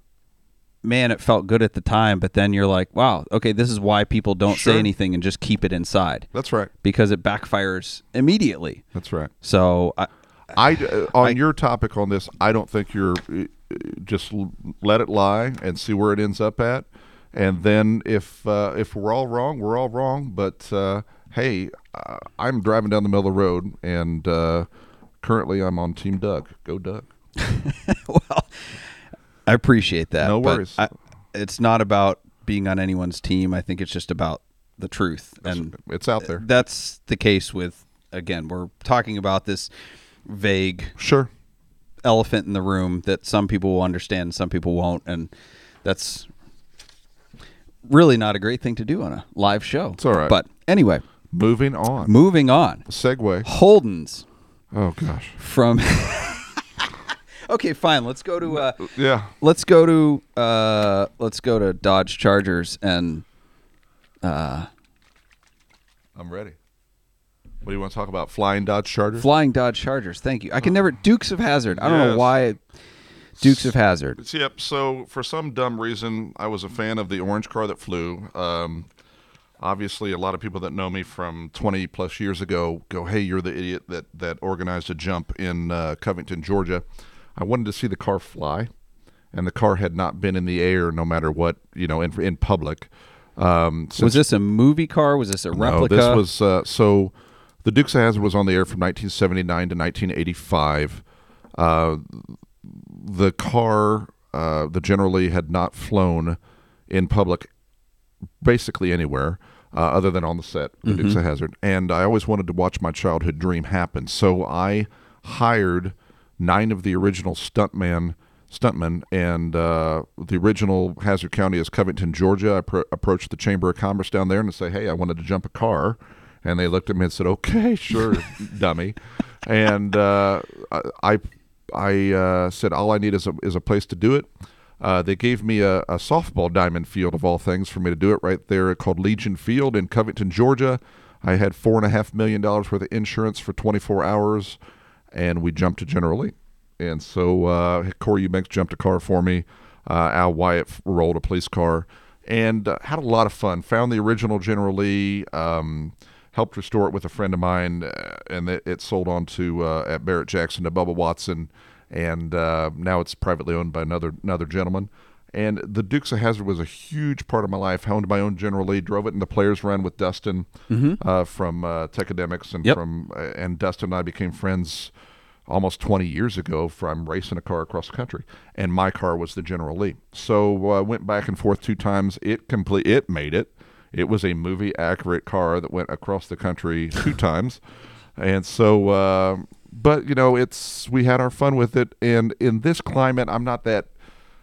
man, it felt good at the time, but then you're like, wow, okay, this is why people don't sure. say anything and just keep it inside. That's right, because it backfires immediately. That's right. So I, I on I, your topic on this, I don't think you're. Just let it lie and see where it ends up at, and then if uh, if we're all wrong, we're all wrong. But uh, hey, uh, I'm driving down the middle of the road, and uh, currently I'm on Team Doug. Go Doug. Well, I appreciate that. No worries. I, it's not about being on anyone's team. I think it's just about the truth, that's, and it's out there. That's the case with again. We're talking about this vague. Sure. Elephant in the room that some people will understand, some people won't, and that's really not a great thing to do on a live show. It's all right. But anyway, moving on. Moving on. Segue. Holden's. Oh gosh. From. Okay, fine. Let's go to. Uh, yeah. Let's go to. Uh, let's go to Dodge Chargers and. Uh, I'm ready. What do you want to talk about? Flying Dodge Chargers? Flying Dodge Chargers. Thank you. I can never... Dukes of Hazard. I don't yes. know why Dukes of Hazard. Yep. So, for some dumb reason, I was a fan of the orange car that flew. Um, obviously, a lot of people that know me from twenty-plus years ago go, hey, you're the idiot that, that organized a jump in uh, Covington, Georgia. I wanted to see the car fly, and the car had not been in the air no matter what, you know, in, in public. Um, since, was this a movie car? Was this a replica? No, this was... Uh, so... The Dukes of Hazard was on the air from nineteen seventy-nine to nineteen eighty-five. Uh, the car, uh, the General Lee, had not flown in public basically anywhere uh, other than on the set, the mm-hmm. Dukes of Hazard. And I always wanted to watch my childhood dream happen. So I hired nine of the original stuntmen, stuntmen and uh, the original Hazard County is Covington, Georgia. I pr- approached the Chamber of Commerce down there and said, hey, I wanted to jump a car. And they looked at me and said, okay, sure, dummy. And uh, I I uh, said, all I need is a, is a place to do it. Uh, they gave me a, a softball diamond field, of all things, for me to do it right there called Legion Field in Covington, Georgia. I had four and a half million dollars worth of insurance for twenty-four hours, and we jumped to General Lee. And so uh, Corey Eubanks jumped a car for me. Uh, Al Wyatt rolled a police car and uh, had a lot of fun. Found the original General Lee, um, helped restore it with a friend of mine, uh, and it, it sold on to uh, at Barrett Jackson to Bubba Watson. And uh, now it's privately owned by another another gentleman. And the Dukes of Hazard was a huge part of my life. I owned my own General Lee, drove it in the players' run with Dustin mm-hmm. uh, from uh, Techademics, and yep. from uh, and Dustin and I became friends almost twenty years ago from racing a car across the country. And my car was the General Lee. So I uh, went back and forth two times. It complete it made it. It was a movie accurate car that went across the country two times. And so. Uh, But, you know, it's we had our fun with it, and in this climate, I'm not that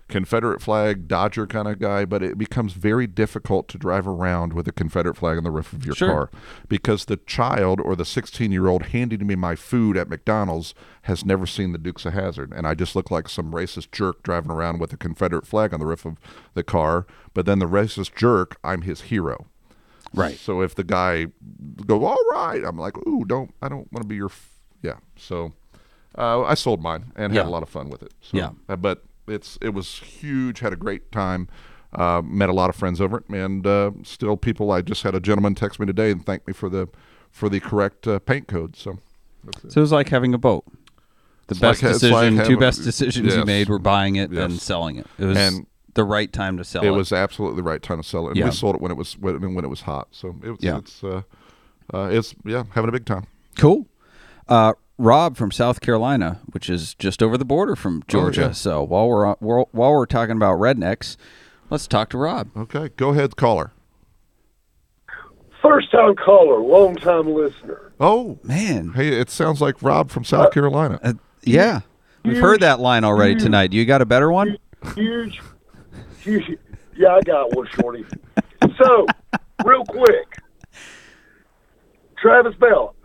Confederate flag Dodger kind of guy, but it becomes very difficult to drive around with a Confederate flag on the roof of your sure. car, because the child or the sixteen-year-old handing me my food at McDonald's has never seen the Dukes of Hazzard, and I just look like some racist jerk driving around with a Confederate flag on the roof of the car, but then the racist jerk, I'm his hero. Right. So if the guy goes, all right, I'm like, ooh, don't, I don't want to be your Yeah, so uh, I sold mine and had yeah. a lot of fun with it. So, yeah, but it's it was huge. Had a great time. Uh, met a lot of friends over it, and uh, still people. I just had a gentleman text me today and thank me for the for the correct uh, paint code. So, that's it. So it was like having a boat. The it's best like, decision, like having, two best decisions yes, you made were buying it yes. and selling it. It was and the right time to sell it. It was absolutely the right time to sell it. And yeah. we sold it when it was when, when it was hot. So it was, yeah. it's uh, uh, it's yeah having a big time. Cool. Uh, Rob from South Carolina, which is just over the border from Georgia. Oh, yeah. So while we're, on, we're while we're talking about rednecks, let's talk to Rob. Okay, go ahead, caller. First time caller, long time listener. Oh man, hey, it sounds like Rob from South uh, Carolina. Uh, yeah, huge, we've heard that line already huge, tonight. You got a better one? Huge, huge. Yeah, I got one, Shorty. So, real quick, Travis Bell.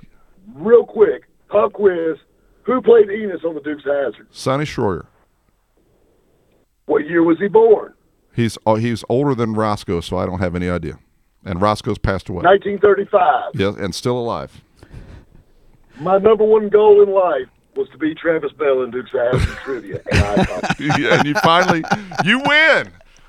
Real quick. Pop quiz. Who played Enos on the Dukes of Hazzard? Sonny Schroyer. What year was he born? He's uh, he's older than Roscoe, so I don't have any idea. And Roscoe's passed away. nineteen thirty-five. Yeah, and still alive. My number one goal in life was to be Travis Bell in Dukes of Hazzard trivia. And, I yeah, and you finally, you win.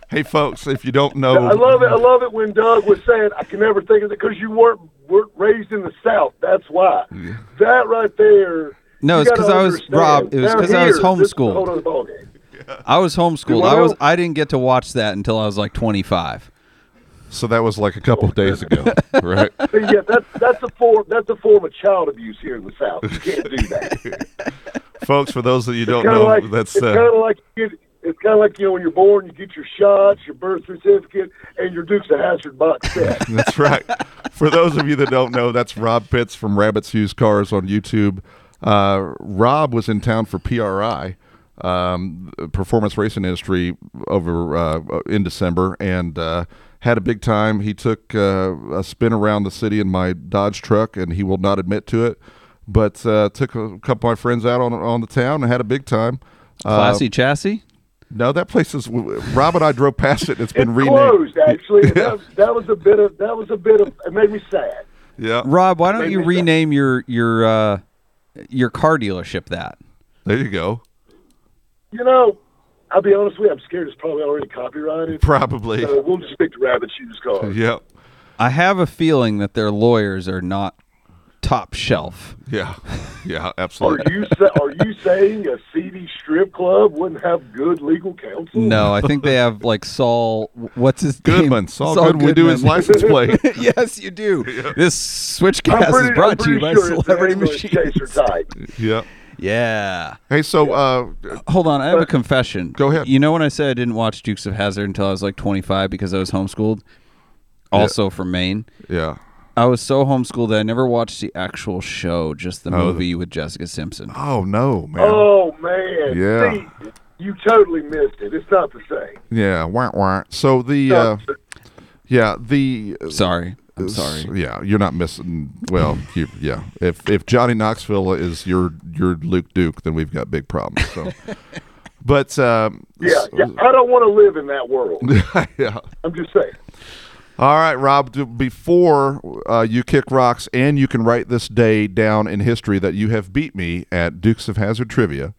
Hey, folks, if you don't know. I love it. I love it when Doug was saying, I can never think of it because you weren't weren't raised in the South. That's why. Yeah. That right there. No, it's because I was, Rob, it was because I was homeschooled. Yeah. I was homeschooled. I was. I didn't get to watch that until I was like twenty-five. So that was like a couple of days ago, right? But yeah, that's, that's, a form, that's a form of child abuse here in the South. You can't do that. Folks, for those that you it's don't know, like, that's. It's uh, kind of like. It, It's kind of like, you know, when you're born, you get your shots, your birth certificate, and your Dukes of Hazzard box set. That's right. For those of you that don't know, that's Rob Pitts from Rabbit's Used Cars on YouTube. Uh, Rob was in town for P R I, um, Performance Racing Industry, over uh, in December, and uh, had a big time. He took uh, a spin around the city in my Dodge truck, and he will not admit to it, but uh, took a couple of my friends out on, on the town and had a big time. Classy uh, chassis? No, that place is. Rob and I drove past it. And it's been it's renamed. Closed, actually. Yeah. That, was, that was a bit of. That was a bit of. It made me sad. Yeah, Rob, why don't you rename sad. your your uh, your car dealership that? There you go. You know, I'll be honest with you. I'm scared it's probably already copyrighted. Probably. So we'll just stick to Rabbit's Used Cars. Yep. I have a feeling that their lawyers are not top shelf. Yeah, yeah, absolutely. Are you sa- are you saying a seedy strip club wouldn't have good legal counsel? No, I think they have like Saul. What's his Goodman, name? Saul, Saul Goodman. We do his license plate. Yes, you do. Yeah. This Switchcast pretty, is brought I'm to you sure by Celebrity Machines. Yeah, yeah. Hey, so uh, hold on. I have uh, a confession. Go ahead. You know when I said I didn't watch Dukes of Hazzard until I was like twenty-five because I was homeschooled, also yeah. from Maine. Yeah. I was so homeschooled that I never watched the actual show, just the oh, movie the... with Jessica Simpson. Oh, no, man. Oh, man. Yeah. See, you totally missed it. It's not the same. Yeah, wah, wah. So the, uh, yeah, the... Sorry. I'm sorry. Yeah, you're not missing. Well, you, yeah. If if Johnny Knoxville is your your Luke Duke, then we've got big problems. So, but um, yeah, yeah, I don't want to live in that world. Yeah, I'm just saying. All right, Rob. Before uh, you kick rocks, and you can write this day down in history that you have beat me at Dukes of Hazard trivia.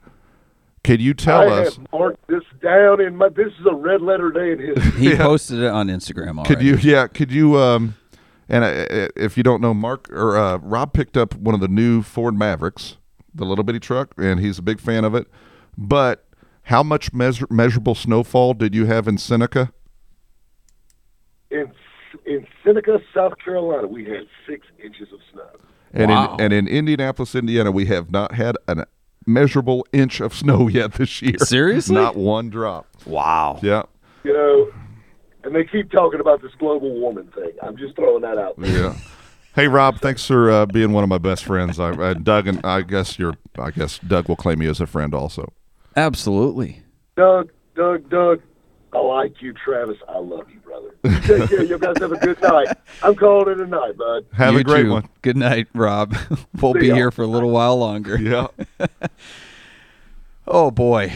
Can you tell I us? I have marked this down in my. This is a red letter day in history. He yeah. posted it on Instagram. Already. Could you? Yeah. Could you? Um, And if you don't know, Mark or uh, Rob picked up one of the new Ford Mavericks, the little bitty truck, and he's a big fan of it. But how much measure, measurable snowfall did you have in Seneca? In in Seneca, South Carolina, we had six inches of snow. And wow. in and in Indianapolis, Indiana, we have not had a measurable inch of snow yet this year. Seriously, not one drop. Wow. Yeah. You know. And they keep talking about this global warming thing. I'm just throwing that out there. Yeah. Hey, Rob, thanks for uh, being one of my best friends. I, I Doug and I guess you're. I guess Doug will claim you as a friend also. Absolutely. Doug, Doug, Doug. I like you, Travis. I love you, brother. You take care. You guys have a good night. I'm calling it a night, bud. Have you a great too. one. Good night, Rob. We'll See be y'all. here for a little while longer. Yeah. Oh boy.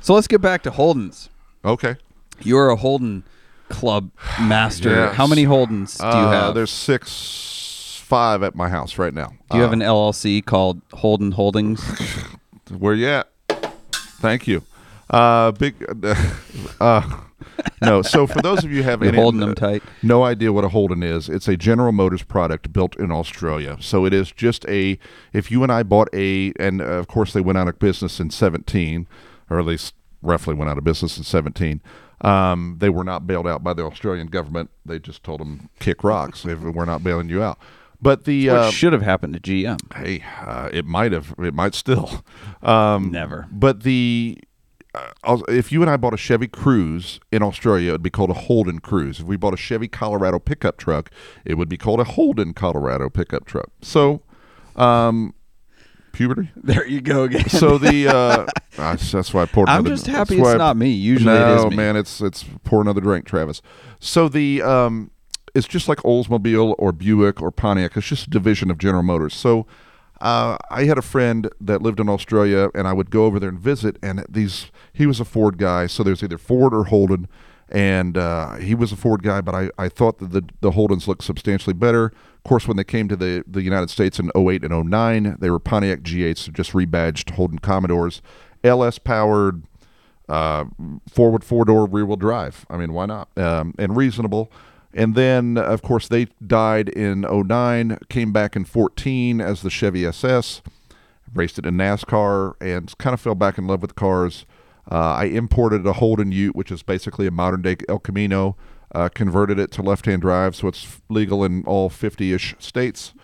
So let's get back to Holden's. Okay. You're a Holden club master. Yes. How many Holdens do you uh, have? There's six, five at my house right now. Do you uh, have an L L C called Holden Holdings? Where you at? Thank you. Uh, big. Uh, uh, no. So for those of you who have any, holding them tight. Uh, no idea what a Holden is. It's a General Motors product built in Australia. So it is just a. If you and I bought a, and uh, of course they went out of business in seventeen, or at least roughly went out of business in seventeen. Um, they were not bailed out by the Australian government. They just told them, kick rocks. If we're not bailing you out. But the uh, Which should have happened to G M. Hey, uh, it might have. It might still. Um, Never. But the uh, if you and I bought a Chevy Cruze in Australia, it would be called a Holden Cruze. If we bought a Chevy Colorado pickup truck, it would be called a Holden Colorado pickup truck. So... Um, puberty. There you go again. So the uh gosh, that's why I poured. I'm another, just happy it's I, not me. Usually, no, it is me. man, it's it's pour another drink, Travis. So the um, it's just like Oldsmobile or Buick or Pontiac. It's just a division of General Motors. So uh, I had a friend that lived in Australia, and I would go over there and visit. And these, he was a Ford guy, so there's either Ford or Holden, and uh, he was a Ford guy. But I, I thought that the the Holdens looked substantially better. Of course, when they came to the, the United States in oh eight and oh nine, they were Pontiac G eights, so just rebadged Holden Commodores, L S-powered, uh, forward four-door rear-wheel drive. I mean, why not? Um, and reasonable. And then, of course, they died in oh nine, came back in fourteen as the Chevy S S, raced it in NASCAR, and kind of fell back in love with cars. Uh, I imported a Holden Ute, which is basically a modern-day El Camino. Uh, converted it to left-hand drive, so it's legal in all fifty-ish states,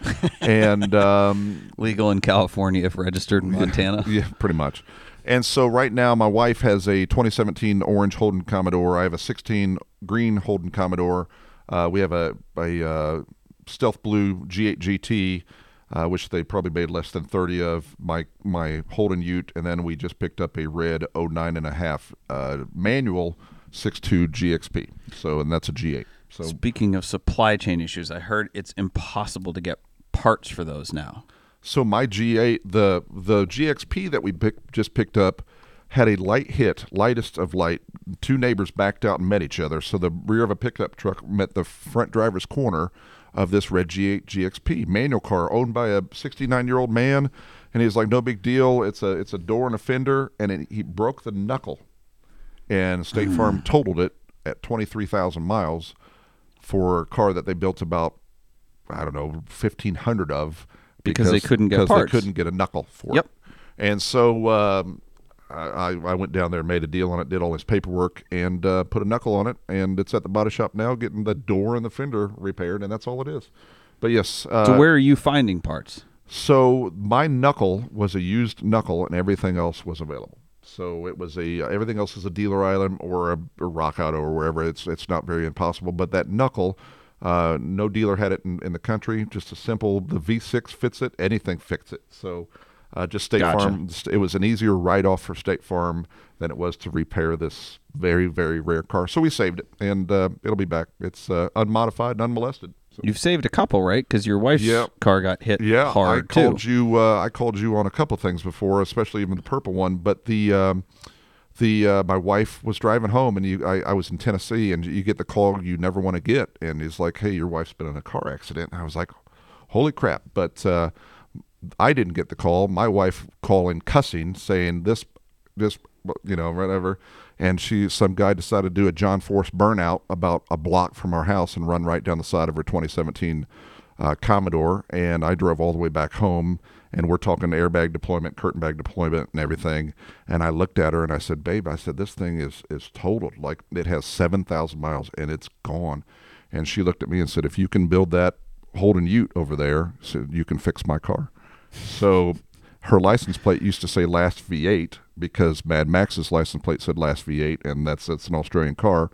and um, legal in California if registered in Montana. Yeah, yeah, pretty much. And so right now, my wife has a twenty seventeen orange Holden Commodore. I have a sixteen green Holden Commodore. Uh, we have a a uh, stealth blue G eight G T, uh, which they probably made less than thirty of. My my Holden Ute, and then we just picked up a red oh nine and a half uh, manual. six point two G X P, so and that's a G eight. So speaking of supply chain issues, I heard it's impossible to get parts for those now. So my G eight, the the G X P that we pick, just picked up, had a light hit, lightest of light. Two neighbors backed out and met each other, so the rear of a pickup truck met the front driver's corner of this red G eight G X P manual car owned by a sixty-nine-year-old man, and he's like, "No big deal. It's a it's a door and a fender," and it, he broke the knuckle. And State Farm totaled it at twenty-three thousand miles for a car that they built about, I don't know, fifteen hundred of. Because, because they couldn't get because parts. Because they couldn't get a knuckle for yep. it. And so um, I, I went down there and made a deal on it, did all this paperwork, and uh, put a knuckle on it. And it's at the body shop now getting the door and the fender repaired, and that's all it is. But, yes. Uh, so where are you finding parts? So my knuckle was a used knuckle, and everything else was available. So it was a uh, everything else is a dealer item or a, a rock auto or wherever. It's it's not very impossible. But that knuckle, Uh, no dealer had it in, in the country. Just a simple, the V six fits it. Anything fits it. So uh, just State gotcha. Farm. It was an easier write-off for State Farm than it was to repair this very, very rare car. So we saved it, and uh, it'll be back. It's uh, unmodified and unmolested. You've saved a couple, right? Because your wife's yep. car got hit yeah, hard, I called too. You, uh, I called you on a couple things before, especially even the purple one. But the um, the uh, my wife was driving home, and you, I, I was in Tennessee, and you get the call you never want to get. And he's like, hey, your wife's been in a car accident. And I was like, holy crap. But uh, I didn't get the call. My wife calling cussing, saying this, this, you know, whatever. And she, some guy decided to do a John Force burnout about a block from our house and run right down the side of her twenty seventeen uh, Commodore. And I drove all the way back home, and we're talking airbag deployment, curtain bag deployment, and everything. And I looked at her and I said, babe, I said, this thing is, is totaled. Like, it has seven thousand miles and it's gone. And she looked at me and said, if you can build that Holden ute over there, so you can fix my car. So her license plate used to say last V eight, because Mad Max's license plate said last V eight, and that's that's an Australian car.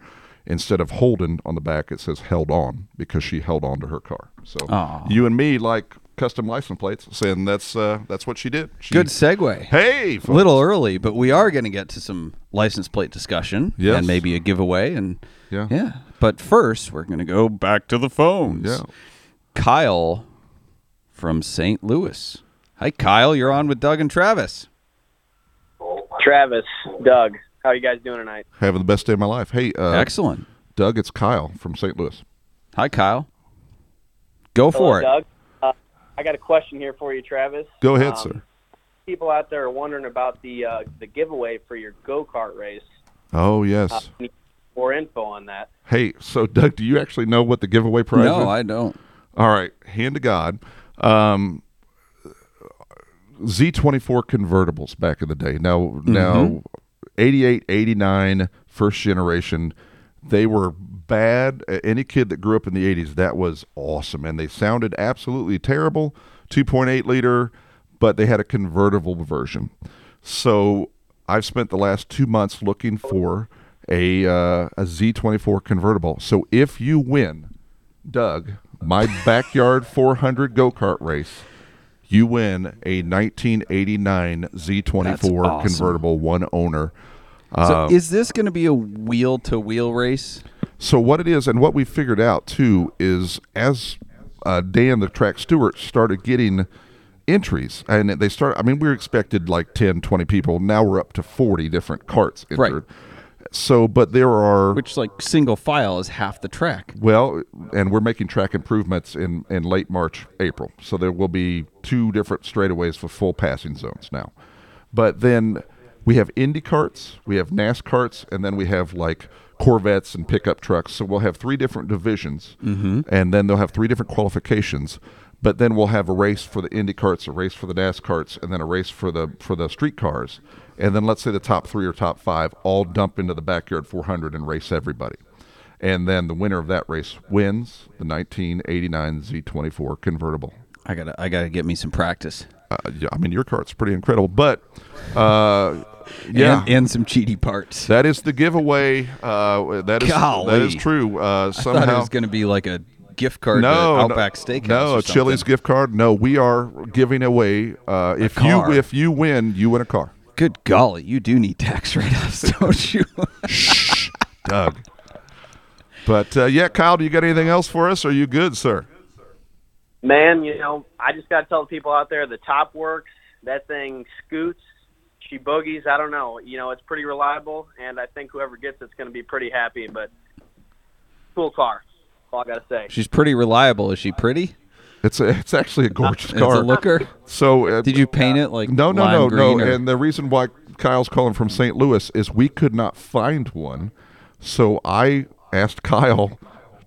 Instead of Holden on the back, it says held on, because she held on to her car. So aww. You and me like custom license plates, saying that's uh, that's what she did. She, good segue. Hey, folks. A little early, but we are going to get to some license plate discussion yes. and maybe a giveaway. And yeah. yeah. But first, we're going to go back to the phones. Yeah. Kyle from Saint Louis. Hi, Kyle. You're on with Doug and Travis. Travis, Doug, how are you guys doing tonight? Having the best day of my life. Hey, uh, excellent. Doug, it's Kyle from Saint Louis. Hi, Kyle. Go Hello, for it. Doug. Uh, I got a question here for you, Travis. Go ahead, um, sir. People out there are wondering about the uh, the giveaway for your go-kart race. Oh, yes. Uh, need more info on that. Hey, so, Doug, do you actually know what the giveaway prize no, is? No, I don't. All right. Hand to God. Um Z twenty-four convertibles back in the day. Now, mm-hmm. now, eighty-eight, eighty-nine, first generation, they were bad. Any kid that grew up in the eighties, that was awesome. And they sounded absolutely terrible, two point eight liter, but they had a convertible version. So I've spent the last two months looking for a uh, a Z twenty-four convertible. So if you win, Doug, my Backyard four hundred go-kart race, you win a nineteen eighty-nine Z twenty-four awesome. Convertible, one owner. So um, is this going to be a wheel-to-wheel race? So what it is, and what we figured out, too, is as uh, Dan, the track steward, started getting entries, and they started, I mean, we were expected like ten, twenty people. Now we're up to forty different carts entered. Right. So, but there are... Which, like, single file is half the track. Well, and we're making track improvements in, in late March, April. So there will be two different straightaways for full passing zones now. But then we have Indy carts, we have N A S carts, and then we have, like, Corvettes and pickup trucks. So we'll have three different divisions, mm-hmm. and then they'll have three different qualifications. But then we'll have a race for the Indy carts, a race for the N A S carts, and then a race for the for the street cars. And then let's say the top three or top five all dump into the Backyard four hundred and race everybody. And then the winner of that race wins the nineteen eighty-nine Z twenty-four convertible. I gotta, I gotta get me some practice. Uh, yeah, I mean, your cart's pretty incredible, but uh, yeah, and, and some cheaty parts. That is the giveaway. Uh, that is Golly. that is true. Uh, somehow I thought it was going to be like a gift card no, to Outback Steakhouse. No, or a Chili's gift card. No, we are giving away. Uh, if car. you if you win, you win a car. Good golly, you do need tax write-offs, don't you? Shh, Doug. But, uh, yeah, Kyle, do you got anything else for us? Are you good, sir? Man, you know, I just got to tell the people out there, the top works. That thing scoots. She boogies. I don't know. You know, it's pretty reliable, and I think whoever gets it's going to be pretty happy. But cool car, all I got to say. She's pretty reliable. Is she pretty? It's a, it's actually a gorgeous car. It's a looker. So uh, did you paint it like no, no, lime no, green no? Or... And the reason why Kyle's calling from Saint Louis is we could not find one, so I asked Kyle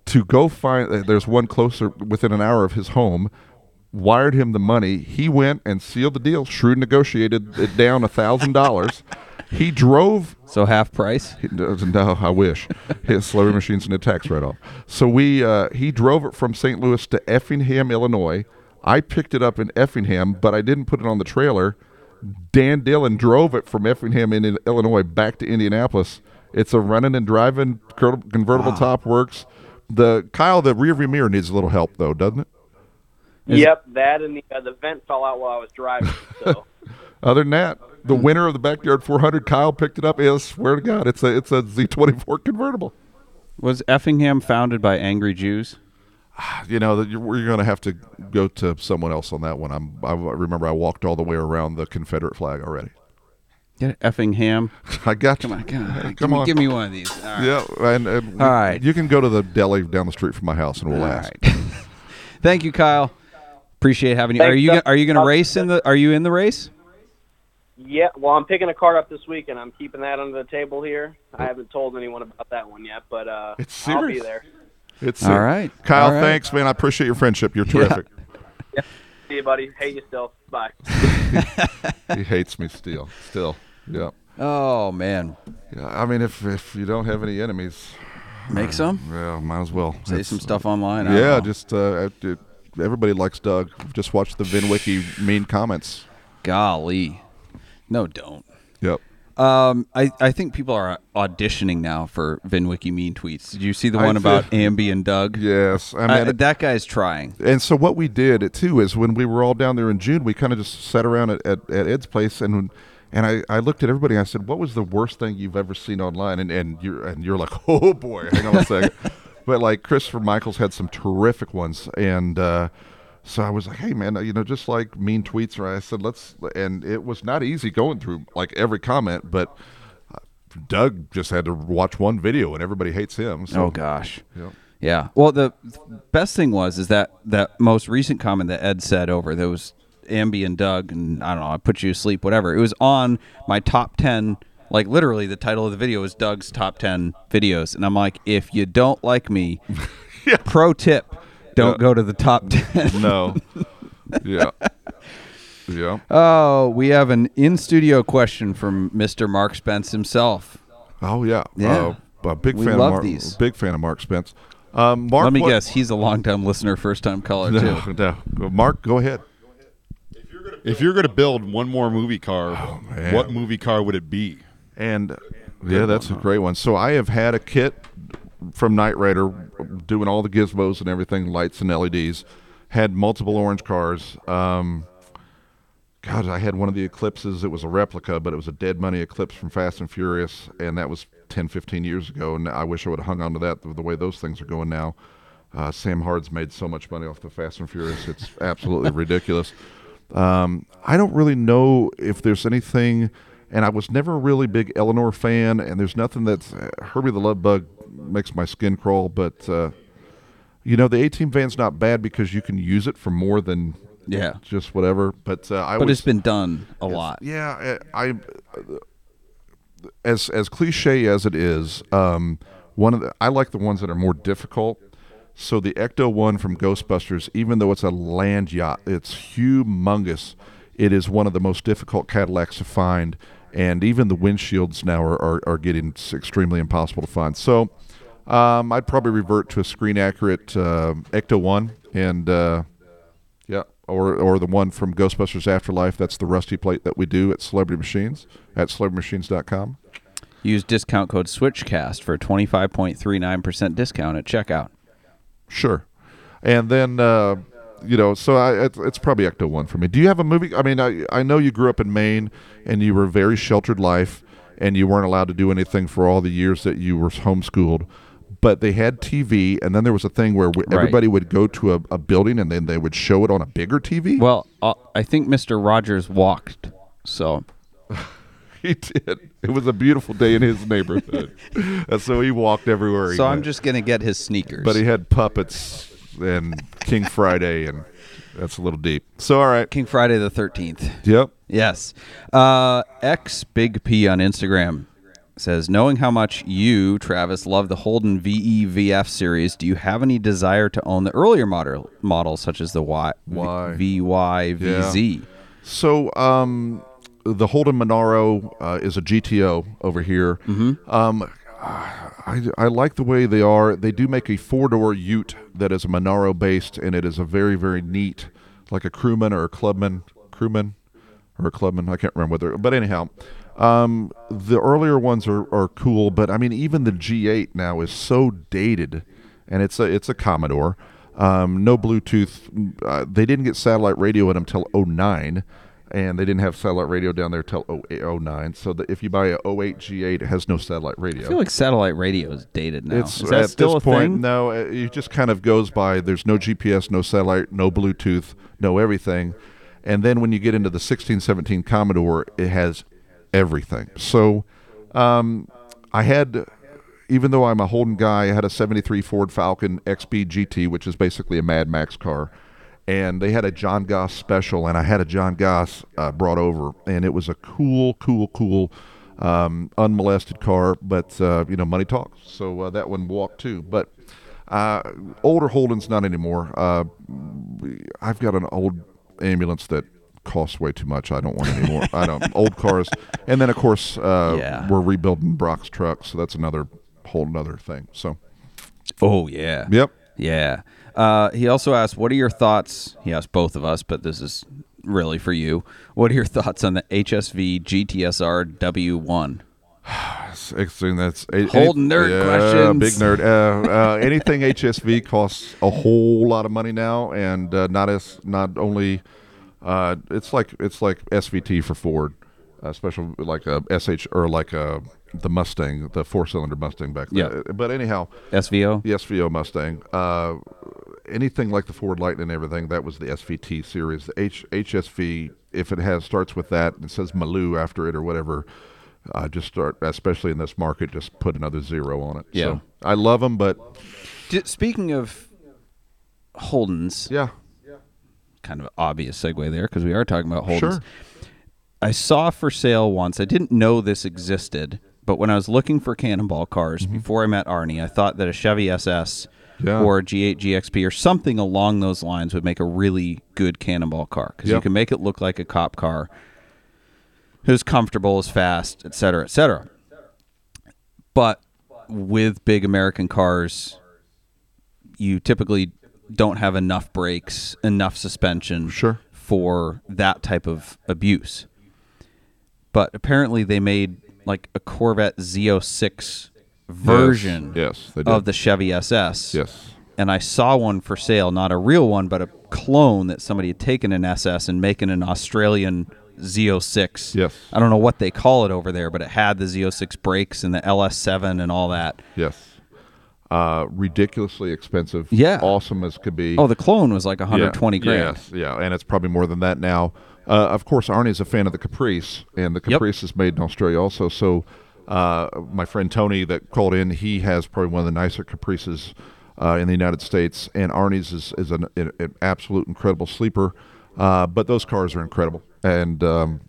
to go find. Uh, there's one closer within an hour of his home. Wired him the money. He went and sealed the deal. Shrewd negotiated it down a thousand dollars. He drove. So half price? He, no, I wish. His Celebrity Machines and a tax write-off. So we uh, he drove it from Saint Louis to Effingham, Illinois. I picked it up in Effingham, but I didn't put it on the trailer. Dan Dillon drove it from Effingham, in Illinois, back to Indianapolis. It's a running and driving convertible wow. top works, the Kyle, the rear view mirror needs a little help though, doesn't it? Is yep, it? That and the, uh, the vent fell out while I was driving. So. Other than that, the winner of the Backyard four hundred, Kyle picked it up. I swear to God, it's a it's a Z twenty-four convertible. Was Effingham founded by angry Jews? You know, you're going to have to go to someone else on that one. I'm, I remember I walked all the way around the Confederate flag already. Get it, Effingham. I got you. Come on, come on. Come give, me, on. give me one of these. All right. Yeah, and, and all right. You can go to the deli down the street from my house, and we'll all ask. Right. Thank you, Kyle. Appreciate having you. Thanks, are you Doug, are you going to race in the? Are you in the race? Yeah, well, I'm picking a card up this week, and I'm keeping that under the table here. I haven't told anyone about that one yet, but uh, it's serious. I'll be there. It's serious. All right. Kyle, all right. Thanks, man. I appreciate your friendship. You're terrific. Yeah. See you, buddy. Hate you still. Bye. He hates me still. Still. Yeah. Oh, man. Yeah. I mean, if if you don't have any enemies. Make some? Yeah, might as well. Say it's, some stuff online. I yeah, just uh, it, everybody likes Doug. Just watch the Vinwiki mean comments. Golly. No, don't. Yep. Um, I, I think people are auditioning now for VinWiki mean tweets. Did you see the one I about did. Ambi and Doug? Yes. I mean, I, it, that guy's trying. And so what we did, too, is when we were all down there in June, we kind of just sat around at, at, at Ed's place, and and I, I looked at everybody, and I said, what was the worst thing you've ever seen online? And, and, you're, and you're like, oh, boy. Hang on a second. But, like, Christopher Michaels had some terrific ones, and uh so I was like, hey, man, you know, just like mean tweets, right? I said, let's, and it was not easy going through like every comment, but Doug just had to watch one video and everybody hates him. So. Oh, gosh. Yeah. yeah. Well, the best thing was, is that that most recent comment that Ed said over those Ambi and Doug, and I don't know, I put you to sleep, whatever. It was on my top ten, like literally the title of the video is Doug's top ten videos. And I'm like, if you don't like me, yeah. pro tip. Don't go to the top ten. No. Yeah. Yeah. Oh, we have an in-studio question from Mister Mark Spence himself. Oh, yeah. Yeah. Uh, a big we fan love of Mark, these. Big fan of Mark Spence. Um, Mark, Let me what, guess. He's a long-time listener, first-time caller, no, too. No. Mark, go ahead. If you're going to build one more movie car, oh, what movie car would it be? And, yeah, that's a great one. So I have had a kit from Knight Rider, doing all the gizmos and everything, lights and L E Ds, had multiple orange cars. Um, God, I had one of the Eclipses. It was a replica, but it was a Dead Money Eclipse from Fast and Furious, and that was ten, fifteen years ago, and I wish I would have hung on to that the way those things are going now. Uh, Sam Hard's made so much money off the Fast and Furious. It's absolutely ridiculous. Um, I don't really know if there's anything, and I was never a really big Eleanor fan, and there's nothing that's uh, Herbie the Love Bug makes my skin crawl, but uh you know the A-Team van's not bad because you can use it for more than yeah just whatever, but uh I but was, it's been done a lot. Yeah, I, I as as cliche as it is, um one of the I like the ones that are more difficult. So the Ecto one from Ghostbusters, even though it's a land yacht, it's humongous, it is one of the most difficult Cadillacs to find, and even the windshields now are are, are getting extremely impossible to find. So Um, I'd probably revert to a screen-accurate uh, Ecto one, and uh, yeah, or or the one from Ghostbusters Afterlife. That's the rusty plate that we do at Celebrity Machines at celebrity machines dot com. Use discount code SwitchCast for a twenty-five point three nine percent discount at checkout. Sure, and then uh, you know, so I, it's, it's probably Ecto one for me. Do you have a movie? I mean, I I know you grew up in Maine, and you were a very sheltered life, and you weren't allowed to do anything for all the years that you were homeschooled. But they had T V, and then there was a thing where everybody right. would go to a, a building, and then they would show it on a bigger T V. Well, uh, I think Mister Rogers walked, so he did. It was a beautiful day in his neighborhood, so he walked everywhere. He so went. I'm just gonna get his sneakers. But he had puppets and King Friday, and that's a little deep. So all right, King Friday the thirteenth. Yep. Yes. Uh, X Big P on Instagram says, knowing how much you, Travis, love the Holden V E V F series, do you have any desire to own the earlier model, models such as the Y, y. V, VY, V Z? Yeah. So um, the Holden Monaro uh, is a G T O over here. Mm-hmm. Um, I, I like the way they are. They do make a four-door ute that is a Monaro-based, and it is a very, very neat, like a crewman or a clubman. Crewman or a clubman. I can't remember whether. But anyhow, Um, the earlier ones are, are cool, but I mean, even the G eight now is so dated and it's a it's a Commodore. Um, no Bluetooth. Uh, they didn't get satellite radio in them till oh nine, and they didn't have satellite radio down there till oh nine. So the, if you buy a oh eight G eight, it has no satellite radio. I feel like satellite radio is dated now. It's, is that at still this a point, thing? No, it just kind of goes by. There's no G P S, no satellite, no Bluetooth, no everything. And then when you get into the sixteen seventeen Commodore, it has everything. So um, I had... Even though I'm a Holden guy, I had a seventy-three Ford Falcon X B G T, which is basically a Mad Max car. And they had a John Goss special, and I had a John Goss uh, brought over. And it was a cool, cool, cool, um, unmolested car, but, uh, you know, money talks. So uh, that one walked too. But uh, older Holden's not anymore. Uh, I've got an old ambulance that costs way too much. I don't want any more. I don't. Old cars. And then, of course, uh, yeah. we're rebuilding Brock's truck, so that's another... whole nother thing. So oh yeah yep yeah uh he also asked, what are your thoughts, he asked both of us, but this is really for you, what are your thoughts on the H S V G T S R W one? Extreme. That's a Holden nerd yeah, questions. Big nerd. Uh, uh, anything H S V costs a whole lot of money now, and uh, not as not only uh it's like it's like S V T for Ford, uh, special like a S H or like a the Mustang, the four-cylinder Mustang back then. Yep. But anyhow. S V O? The S V O Mustang. Uh, anything like the Ford Lightning and everything, that was the S V T series. The H- HSV, if it has starts with that and says Maloo after it or whatever, uh, just start, especially in this market, just put another zero on it. Yeah. So, I love them, but... Speaking of Holdens. Yeah. Kind of obvious segue there because we are talking about Holdens. Sure. I saw for sale once. I didn't know this existed. But when I was looking for Cannonball cars, mm-hmm. before I met Arnie, I thought that a Chevy S S yeah. or a G eight G X P or something along those lines would make a really good Cannonball car because yep. you can make it look like a cop car who's comfortable, is fast, et cetera, et cetera. But with big American cars, you typically don't have enough brakes, enough suspension sure. for that type of abuse. But apparently they made... like a Corvette Z oh six version yes, yes, of the Chevy S S. Yes. And I saw one for sale, not a real one, but a clone that somebody had taken an S S and making an Australian Z oh six. Yes. I don't know what they call it over there, but it had the Z oh six brakes and the L S seven and all that. Yes. Uh, ridiculously expensive. Yeah. Awesome as could be. Oh, the clone was like one hundred twenty yeah, grand. Yes, yeah, and it's probably more than that now. Uh, of course, Arnie's a fan of the Caprice, and the Caprice yep. is made in Australia also. So uh, my friend Tony that called in, he has probably one of the nicer Caprices uh, in the United States, and Arnie's is, is an, an absolute incredible sleeper. Uh, but those cars are incredible. And, um,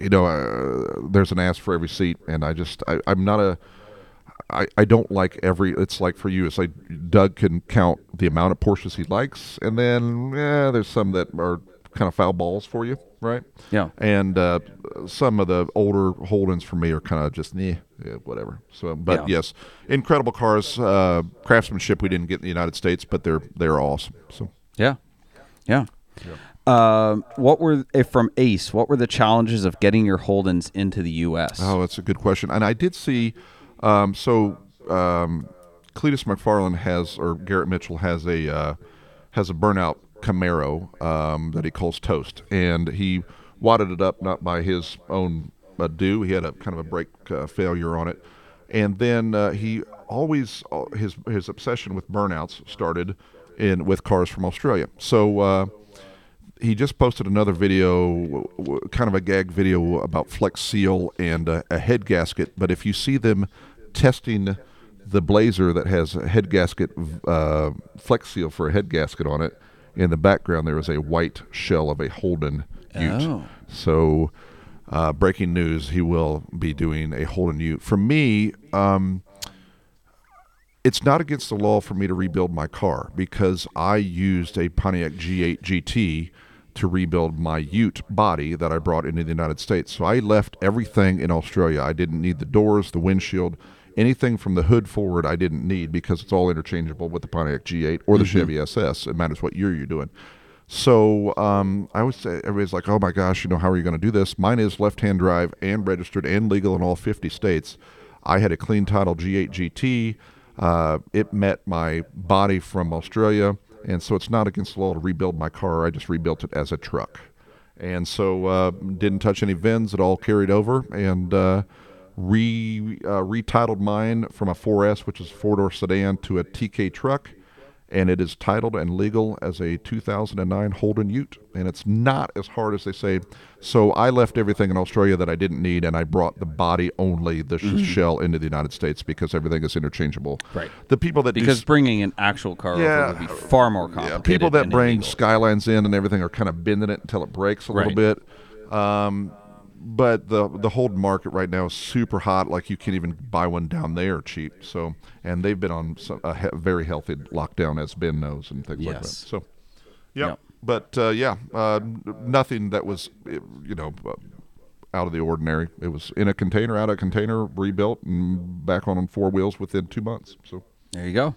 you know, uh, there's an ass for every seat, and I just, I, I'm not a... I, I don't like every, it's like for you, it's like Doug can count the amount of Porsches he likes, and then eh, there's some that are kind of foul balls for you, right? Yeah. And uh, some of the older Holdens for me are kind of just, eh, yeah, whatever. So, but yeah. yes, incredible cars, uh, craftsmanship we didn't get in the United States, but they're they're awesome. So yeah, yeah. yeah. Uh, what were from Ace? What were the challenges of getting your Holdens into the U S? Oh, that's a good question, and I did see. Um, so, um, Cletus McFarlane has, or Garrett Mitchell has a, uh, has a burnout Camaro, um, that he calls Toast, and he wadded it up, not by his own uh, do. He had a kind of a brake uh, failure on it. And then, uh, he always, uh, his, his obsession with burnouts started in with cars from Australia. So, uh, he just posted another video, kind of a gag video about Flex Seal and a, a head gasket. But if you see them testing the Blazer that has a head gasket, uh, Flex Seal for a head gasket on it, in the background there is a white shell of a Holden ute. Oh. So uh, breaking news, he will be doing a Holden ute. For me, um, it's not against the law for me to rebuild my car because I used a Pontiac G eight G T to rebuild my ute body that I brought into the United States. So I left everything in Australia. I didn't need the doors, the windshield, anything from the hood forward I didn't need because it's all interchangeable with the Pontiac G eight or the mm-hmm. Chevy S S. It matters what year you're doing. So um, I always say, everybody's like, oh my gosh, you know, how are you going to do this? Mine is left-hand drive and registered and legal in all fifty states. I had a clean title G eight G T. Uh, it met my body from Australia, and so it's not against the law to rebuild my car. I just rebuilt it as a truck. And so uh, didn't touch any V I Ns. It all carried over, and uh, re uh, retitled mine from a four S, which is a four-door sedan, to a T K truck. And it is titled and legal as a two thousand nine Holden ute. And it's not as hard as they say. So I left everything in Australia that I didn't need, and I brought the body only, the mm-hmm. shell, into the United States because everything is interchangeable. Right. The people that Because do, bringing an actual car yeah, over would be far more complicated. Yeah, people that bring illegal. Skylines in and everything are kind of bending it until it breaks a little right. bit. Um, but the the Holden market right now is super hot. Like, you can't even buy one down there cheap. So, and they've been on some, a he- very healthy lockdown, as Ben knows, and things yes. like that. So, yeah. Yep. But uh, yeah, uh, nothing that was, you know, out of the ordinary. It was in a container, out of a container, rebuilt, and back on four wheels within two months. So there you go.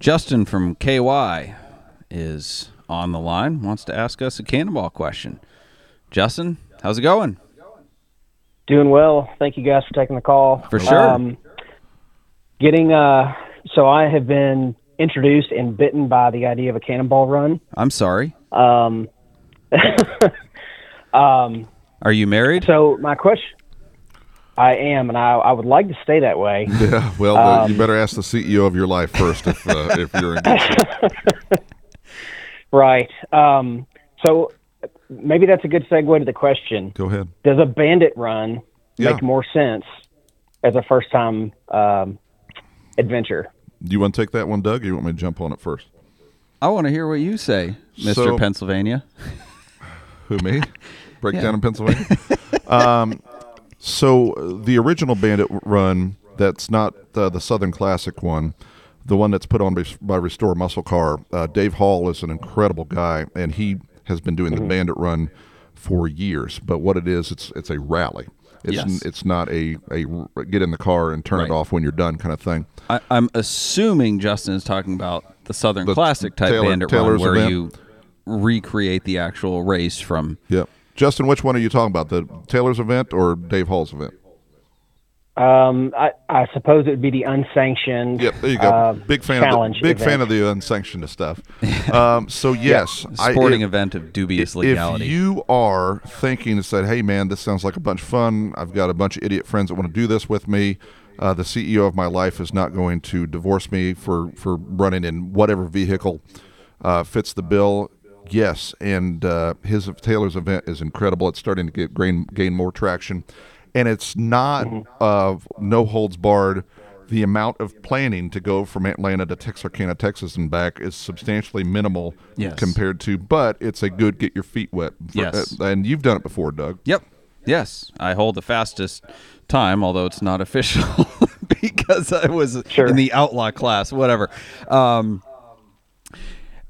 Justin from K Y is on the line. Wants to ask us a Cannonball question. Justin, how's it going? Doing well. Thank you guys for taking the call. For sure. Um, getting uh, so I have been introduced and bitten by the idea of a Cannonball Run. I'm sorry. Um, um, Are you married? So my question, I am, and I, I would like to stay that way. Yeah. Well, um, you better ask the C E O of your life first if uh, if you're engaged. Right. Um, so. Maybe that's a good segue to the question. Go ahead. Does a bandit run yeah. make more sense as a first-time um, adventure? Do you want to take that one, Doug, or you want me to jump on it first? I want to hear what you say, Mister So, Pennsylvania. Who, me? Breakdown yeah. in Pennsylvania? um, so the original bandit run, that's not uh, the Southern Classic one, the one that's put on by Restore Muscle Car, uh, Dave Hall is an incredible guy, and he – has been doing the mm-hmm. bandit run for years. But what it is, it's it's a rally. It's yes. n- it's not a, a get in the car and turn right. it off when you're done kind of thing. I, I'm assuming Justin is talking about the Southern the Classic type Taylor, bandit Taylor's run where event. You recreate the actual race from... Yeah. Justin, which one are you talking about? The Taylor's event or Dave Hall's event? Um, I, I suppose it would be the unsanctioned. Yep, there you go. Uh, big fan of the, big event. fan of the unsanctioned stuff. Um, so yes, yeah, sporting I, if, event of dubious legality. If you are thinking and said, "Hey man, this sounds like a bunch of fun. I've got a bunch of idiot friends that want to do this with me. Uh, the C E O of my life is not going to divorce me for for running in whatever vehicle uh, fits the bill." Yes, and uh, his Taylor's event is incredible. It's starting to get gain gain more traction. And it's not uh, no holds barred. The amount of planning to go from Atlanta to Texarkana, Texas, and back is substantially minimal yes. compared to, but it's a good get your feet wet. For, yes. uh, and you've done it before, Doug. Yep. Yes. I hold the fastest time, although it's not official because I was sure. in the outlaw class, whatever. Um,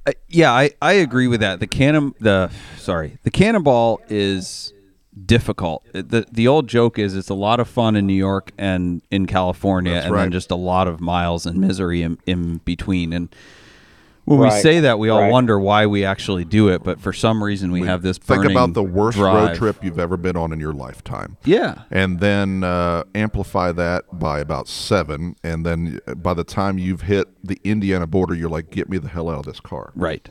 uh, yeah, I, I agree with that. The cannon, the sorry, the Cannonball is... difficult. The the old joke is it's a lot of fun in New York and in California That's and right. then just a lot of miles and misery in, in between. And when right. we say that, we all right. wonder why we actually do it, but for some reason we, we have this burning Think about the worst drive. road trip you've ever been on in your lifetime. Yeah. And then uh, amplify that by about seven, and then by the time you've hit the Indiana border, you're like, get me the hell out of this car. Right.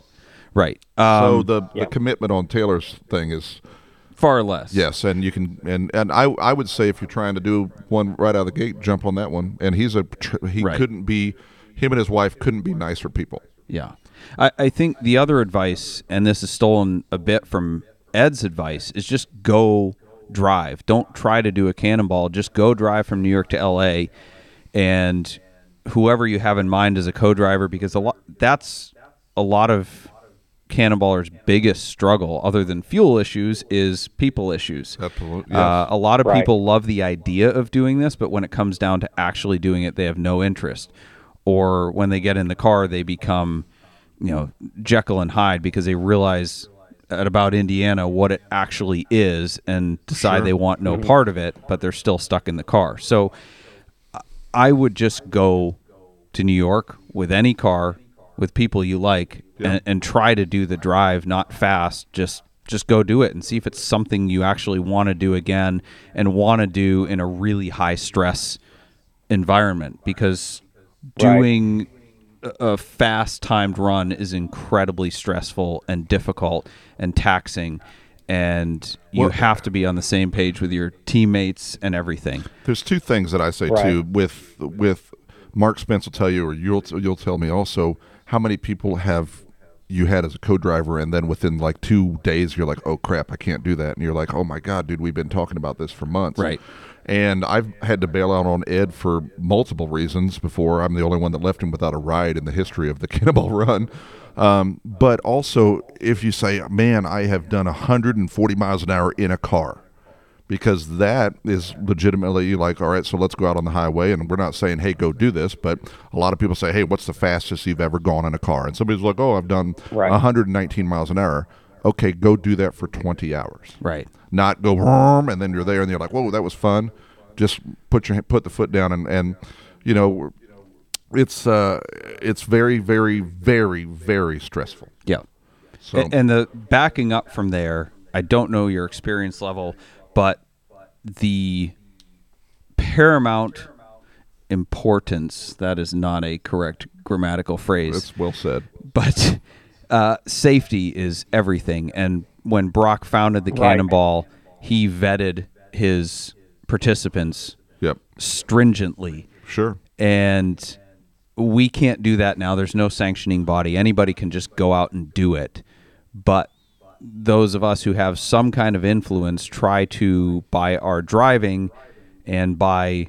Right. Um, so the, yeah. the commitment on Taylor's thing is... far less. Yes, and you can, and, and I I would say if you're trying to do one right out of the gate, jump on that one. And he's a he right. couldn't be, him and his wife couldn't be nicer people. Yeah, I, I think the other advice, and this is stolen a bit from Ed's advice, is just go drive. Don't try to do a Cannonball. Just go drive from New York to L A, and whoever you have in mind as a co-driver, because a lot that's a lot of. Cannonballer's biggest struggle, other than fuel issues, is people issues. Absolutely. Yes. Uh, a lot of right. people love the idea of doing this, but when it comes down to actually doing it, they have no interest. Or when they get in the car, they become, you know, Jekyll and Hyde because they realize at about Indiana what it actually is and decide sure. they want no mm-hmm. part of it, but they're still stuck in the car. So I would just go to New York with any car, with people you like, yeah. and, and try to do the drive, not fast, just just go do it and see if it's something you actually want to do again and want to do in a really high stress environment, because doing right. a, a fast timed run is incredibly stressful and difficult and taxing, and you well, have to be on the same page with your teammates and everything. There's two things that I say right. too. With with Mark Spence will tell you, or you'll you'll tell me also, how many people have you had as a co-driver, and then within like two days you're like, oh crap, I can't do that, and you're like, oh my god, dude, we've been talking about this for months. Right. And I've had to bail out on Ed for multiple reasons before. I'm the only one that left him without a ride in the history of the Cannonball Run. Um, but also, if you say, man, I have done one hundred forty miles an hour in a car, because that is legitimately like, all right, so let's go out on the highway, and we're not saying, hey, go do this, but a lot of people say, hey, what's the fastest you've ever gone in a car? And somebody's like, oh, I've done right. one hundred nineteen miles an hour. Okay, go do that for twenty hours. Right. Not go, and then you're there, and you're like, whoa, that was fun. Just put your put the foot down, and, and you know, it's uh, it's very, very, very, very stressful. Yeah. So. And, and the backing up from there, I don't know your experience level, but the paramount importance, that is not a correct grammatical phrase. That's well said. But uh, safety is everything. And when Brock founded the right. Cannonball, he vetted his participants yep. stringently. Sure. And we can't do that now. There's no sanctioning body. Anybody can just go out and do it. But those of us who have some kind of influence try to, by our driving and by,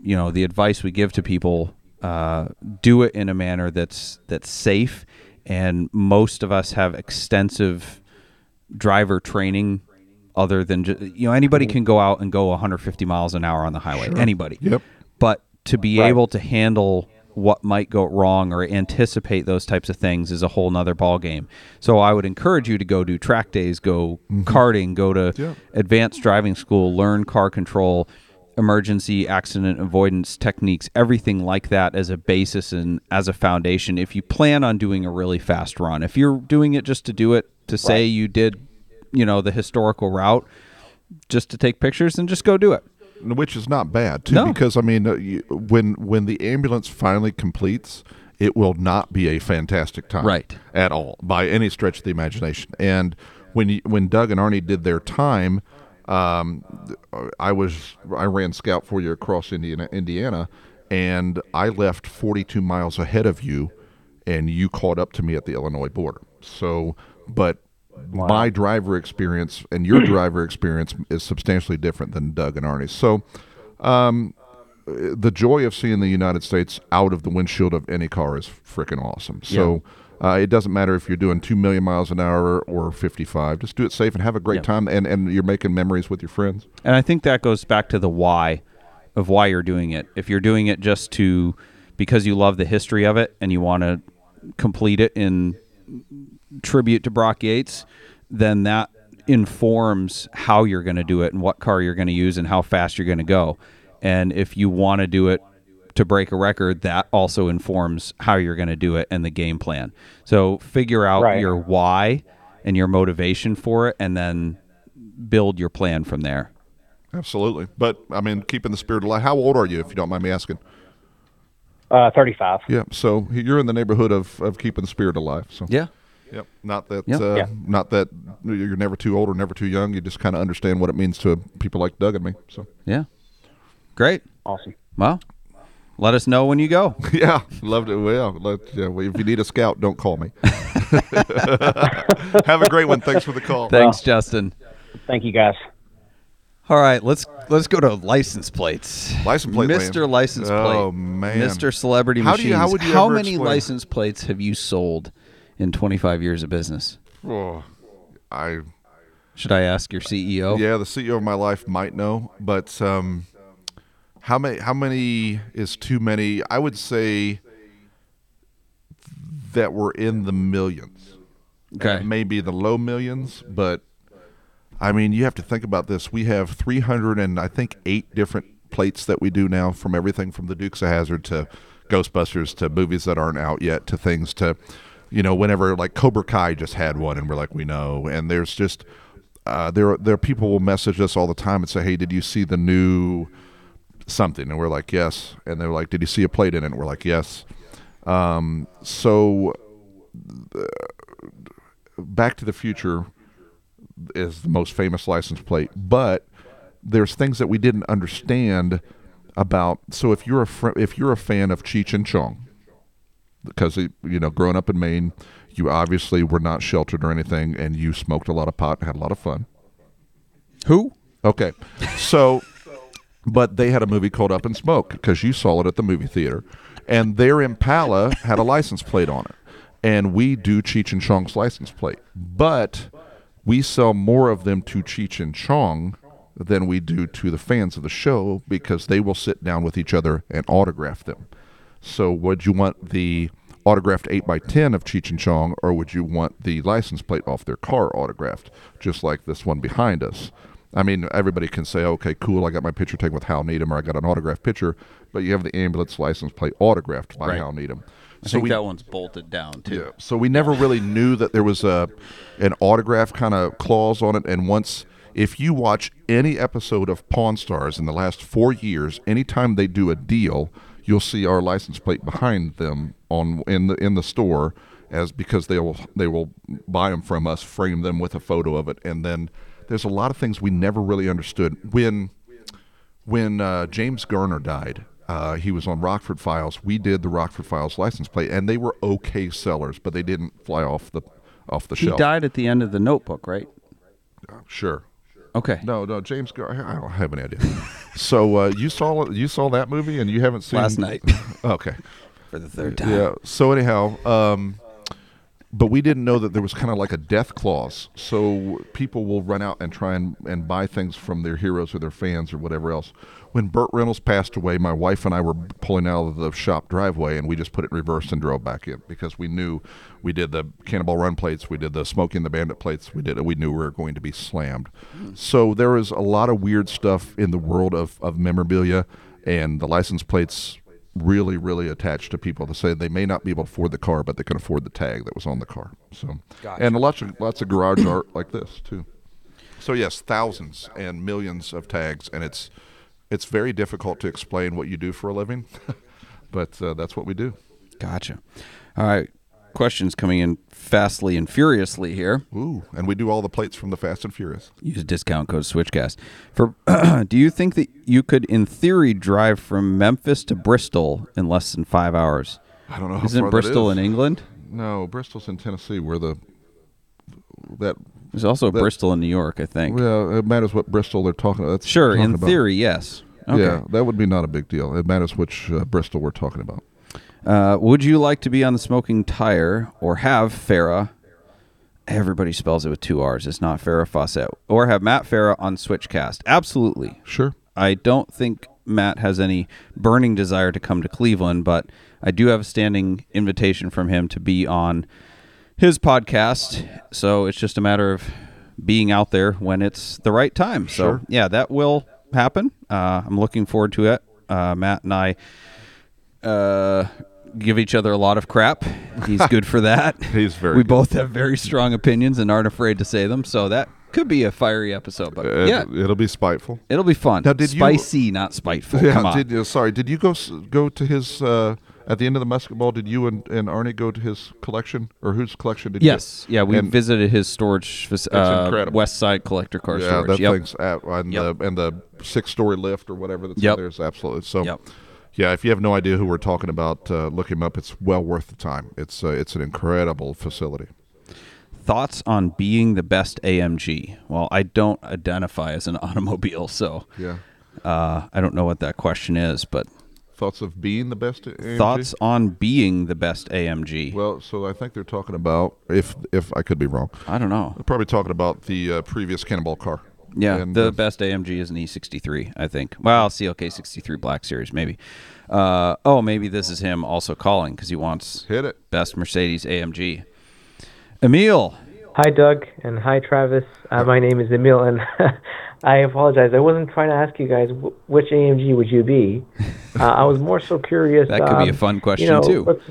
you know, the advice we give to people, uh, do it in a manner that's that's safe. And most of us have extensive driver training, other than just, you know, anybody can go out and go one hundred fifty miles an hour on the highway. Sure. Anybody. Yep. But to be right. able to handle what might go wrong or anticipate those types of things is a whole nother ball game. So I would encourage you to go do track days, go mm-hmm. karting, go to yeah. advanced driving school, learn car control, emergency accident avoidance techniques, everything like that as a basis and as a foundation. If you plan on doing a really fast run, if you're doing it just to do it, to say right. you did, you know, the historical route just to take pictures, and just go do it. Which is not bad, too, no. because, I mean, you, when when the ambulance finally completes, it will not be a fantastic time right. at all, by any stretch of the imagination. And when you, when Doug and Arnie did their time, um, I was I ran scout for you across Indiana, Indiana, and I left forty-two miles ahead of you, and you caught up to me at the Illinois border. So, but... Wow. My driver experience and your driver experience is substantially different than Doug and Arnie's. So um, the joy of seeing the United States out of the windshield of any car is freaking awesome. So yeah. uh, it doesn't matter if you're doing two million miles an hour or fifty-five. Just do it safe and have a great yeah. time, and, and you're making memories with your friends. And I think that goes back to the why of why you're doing it. If you're doing it just to because you love the history of it and you want to complete it in tribute to Brock Yates, then that informs how you're going to do it and what car you're going to use and how fast you're going to go. And if you want to do it to break a record, that also informs how you're going to do it and the game plan. So figure out right. your why and your motivation for it, and then build your plan from there. Absolutely. But I mean, keeping the spirit alive. How old are you, if you don't mind me asking? Uh, thirty-five. Yeah. So you're in the neighborhood of, of keeping the spirit alive. So yeah. Yep. Not that yep. Uh, yeah. not that you're never too old or never too young. You just kind of understand what it means to people like Doug and me. So yeah. Great. Awesome. Well, let us know when you go. yeah. Loved it. Well, let, yeah, well, if you need a scout, don't call me. Have a great one. Thanks for the call. Thanks, well, Justin. Thank you, guys. All right, let's let's go to license plates. License plate, Mister Land. License Plate. Oh man, Mister Celebrity how Machines. Do you, how would you how ever many explain? License plates have you sold in twenty-five years of business? Oh, I should I ask your C E O? Yeah, the C E O of my life might know, but um, how many? How many is too many? I would say that we're in the millions. Okay, maybe the low millions, but I mean, you have to think about this. We have three hundred and I think eight different plates that we do now, from everything from the Dukes of Hazard to Ghostbusters to movies that aren't out yet to things to. You know, whenever, like, Cobra Kai just had one, and we're like, we know. And there's just, uh, there, there are people will message us all the time and say, hey, did you see the new something. And we're like, yes. And they're like, did you see a plate in it? And we're like, yes. Um, so uh, Back to the Future is the most famous license plate, but there's things that we didn't understand about. So if you're a fr- if you're a fan of Cheech and Chong, because, you know, growing up in Maine, you obviously were not sheltered or anything, and you smoked a lot of pot and had a lot of fun. Who? Okay. So, but they had a movie called Up in Smoke, because you saw it at the movie theater, and their Impala had a license plate on it. And we do Cheech and Chong's license plate, but we sell more of them to Cheech and Chong than we do to the fans of the show, because they will sit down with each other and autograph them. So would you want the autographed eight by ten of Cheech and Chong, or would you want the license plate off their car autographed, just like this one behind us? I mean, everybody can say, okay, cool, I got my picture taken with Hal Needham, or I got an autographed picture, but you have the ambulance license plate autographed by right. Hal Needham. I so think we, that one's bolted down, too. Yeah, so we never really knew that there was a an autograph kind of clause on it. And once, if you watch any episode of Pawn Stars in the last four years, anytime they do a deal, you'll see our license plate behind them on in the in the store, as because they will they will buy them from us, frame them with a photo of it. And then there's a lot of things we never really understood. When, when uh, James Garner died, Uh, he was on Rockford Files. We did the Rockford Files license plate, and they were okay sellers, but they didn't fly off the off the he shelf. He died at the end of The Notebook, right? Uh, sure. Okay. No, no, James Garner. I don't have any idea. so uh, you saw you saw that movie, and you haven't seen last night. Okay. For the third time. Yeah. So anyhow, um, but we didn't know that there was kind of like a death clause. So people will run out and try and, and buy things from their heroes or their fans or whatever else. When Burt Reynolds passed away, my wife and I were pulling out of the shop driveway, and we just put it in reverse and drove back in, because we knew we did the Cannonball Run plates, we did the Smokey and the Bandit plates, we did it. We knew we were going to be slammed. So there is a lot of weird stuff in the world of, of memorabilia, and the license plates really, really attached to people to say they may not be able to afford the car, but they can afford the tag that was on the car. So, gotcha. And lots of lots of garage art like this, too. So, yes, thousands and millions of tags, and it's... It's very difficult to explain what you do for a living, but uh, that's what we do. Gotcha. All right. Questions coming in fastly and furiously here. Ooh, and we do all the plates from the Fast and Furious. Use discount code SwitchCast. For do you think that you could, in theory, drive from Memphis to Bristol in less than five hours? I don't know how far that is. Isn't Bristol in England? No, Bristol's in Tennessee, where the that. There's also that, Bristol in New York, I think. Well, it matters what Bristol they're talking about. Sure, talking in about. Theory, yes. Okay. Yeah, that would be not a big deal. It matters which uh, Bristol we're talking about. Uh, would you like to be on the Smoking Tire or have Farrah? Everybody spells it with two R's. It's not Farrah Fawcett. Or have Matt Farrah on SwitchCast. Absolutely. Sure. I don't think Matt has any burning desire to come to Cleveland, but I do have a standing invitation from him to be on his podcast, so it's just a matter of being out there when it's the right time. So sure. Yeah, that will happen. Uh, I'm looking forward to it. Uh, Matt and I uh, give each other a lot of crap. He's good for that. He's very. We good. Both have very strong opinions and aren't afraid to say them. So that could be a fiery episode, but uh, yeah, it'll be spiteful. It'll be fun. Now, did spicy, you, not spiteful? Yeah. Come on. Did, uh, sorry, did you go go to his? Uh, At the end of the basketball, did you and, and Arnie go to his collection, or whose collection did yes. you? Yes, yeah, we and visited his storage, uh, West Side collector car yeah, storage. Yeah, that yep. thing's at, and, yep. the, and the six-story lift or whatever that's yep. there is absolutely. So, yep. yeah, if you have no idea who we're talking about, uh, look him up. It's well worth the time. It's uh, it's an incredible facility. Thoughts on being the best A M G? Well, I don't identify as an automobile, so yeah, uh, I don't know what that question is, but... Thoughts of being the best A M G? Thoughts on being the best A M G. Well, so I think they're talking about, if if I could be wrong. I don't know. They're probably talking about the uh, previous Cannonball car. Yeah, and the best A M G is an E sixty-three, I think. Well, C L K sixty-three Black Series, maybe. Uh, oh, maybe this is him also calling because he wants hit it. Best Mercedes A M G. Emil. Hi, Doug, and hi, Travis. Uh, my name is Emil, and I apologize. I wasn't trying to ask you guys w- which A M G would you be. Uh, I was more so curious. That could um, be a fun question, you know, too. Let's,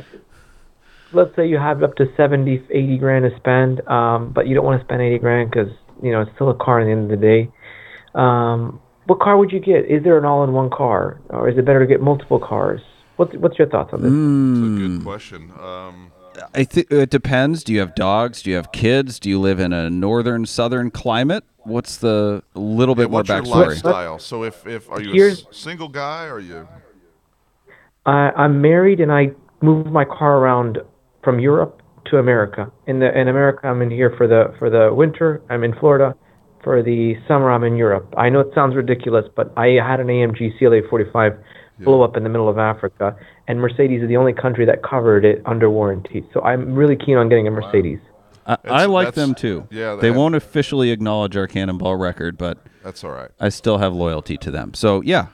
let's say you have up to seventy, eighty grand to spend, um, but you don't want to spend eighty grand because, you know, it's still a car at the end of the day. Um, What car would you get? Is there an all-in-one car, or is it better to get multiple cars? What's what's your thoughts on this? Mm. That's a good question. Um, I think it depends. Do you have dogs? Do you have kids? Do you live in a northern, southern climate? What's the little bit yeah, more backstory? What's your lifestyle? So if, if are you Here's, a single guy? Or are you? I, I'm married, and I move my car around from Europe to America. In the in America, I'm in here for the for the winter. I'm in Florida. For the summer, I'm in Europe. I know it sounds ridiculous, but I had an A M G C L A forty-five yeah. blow up in the middle of Africa, and Mercedes is the only country that covered it under warranty. So I'm really keen on getting a Mercedes. Wow. I, I like them too. Yeah, they, they won't officially acknowledge our Cannonball record, but that's all right. I still have loyalty to them. So yeah.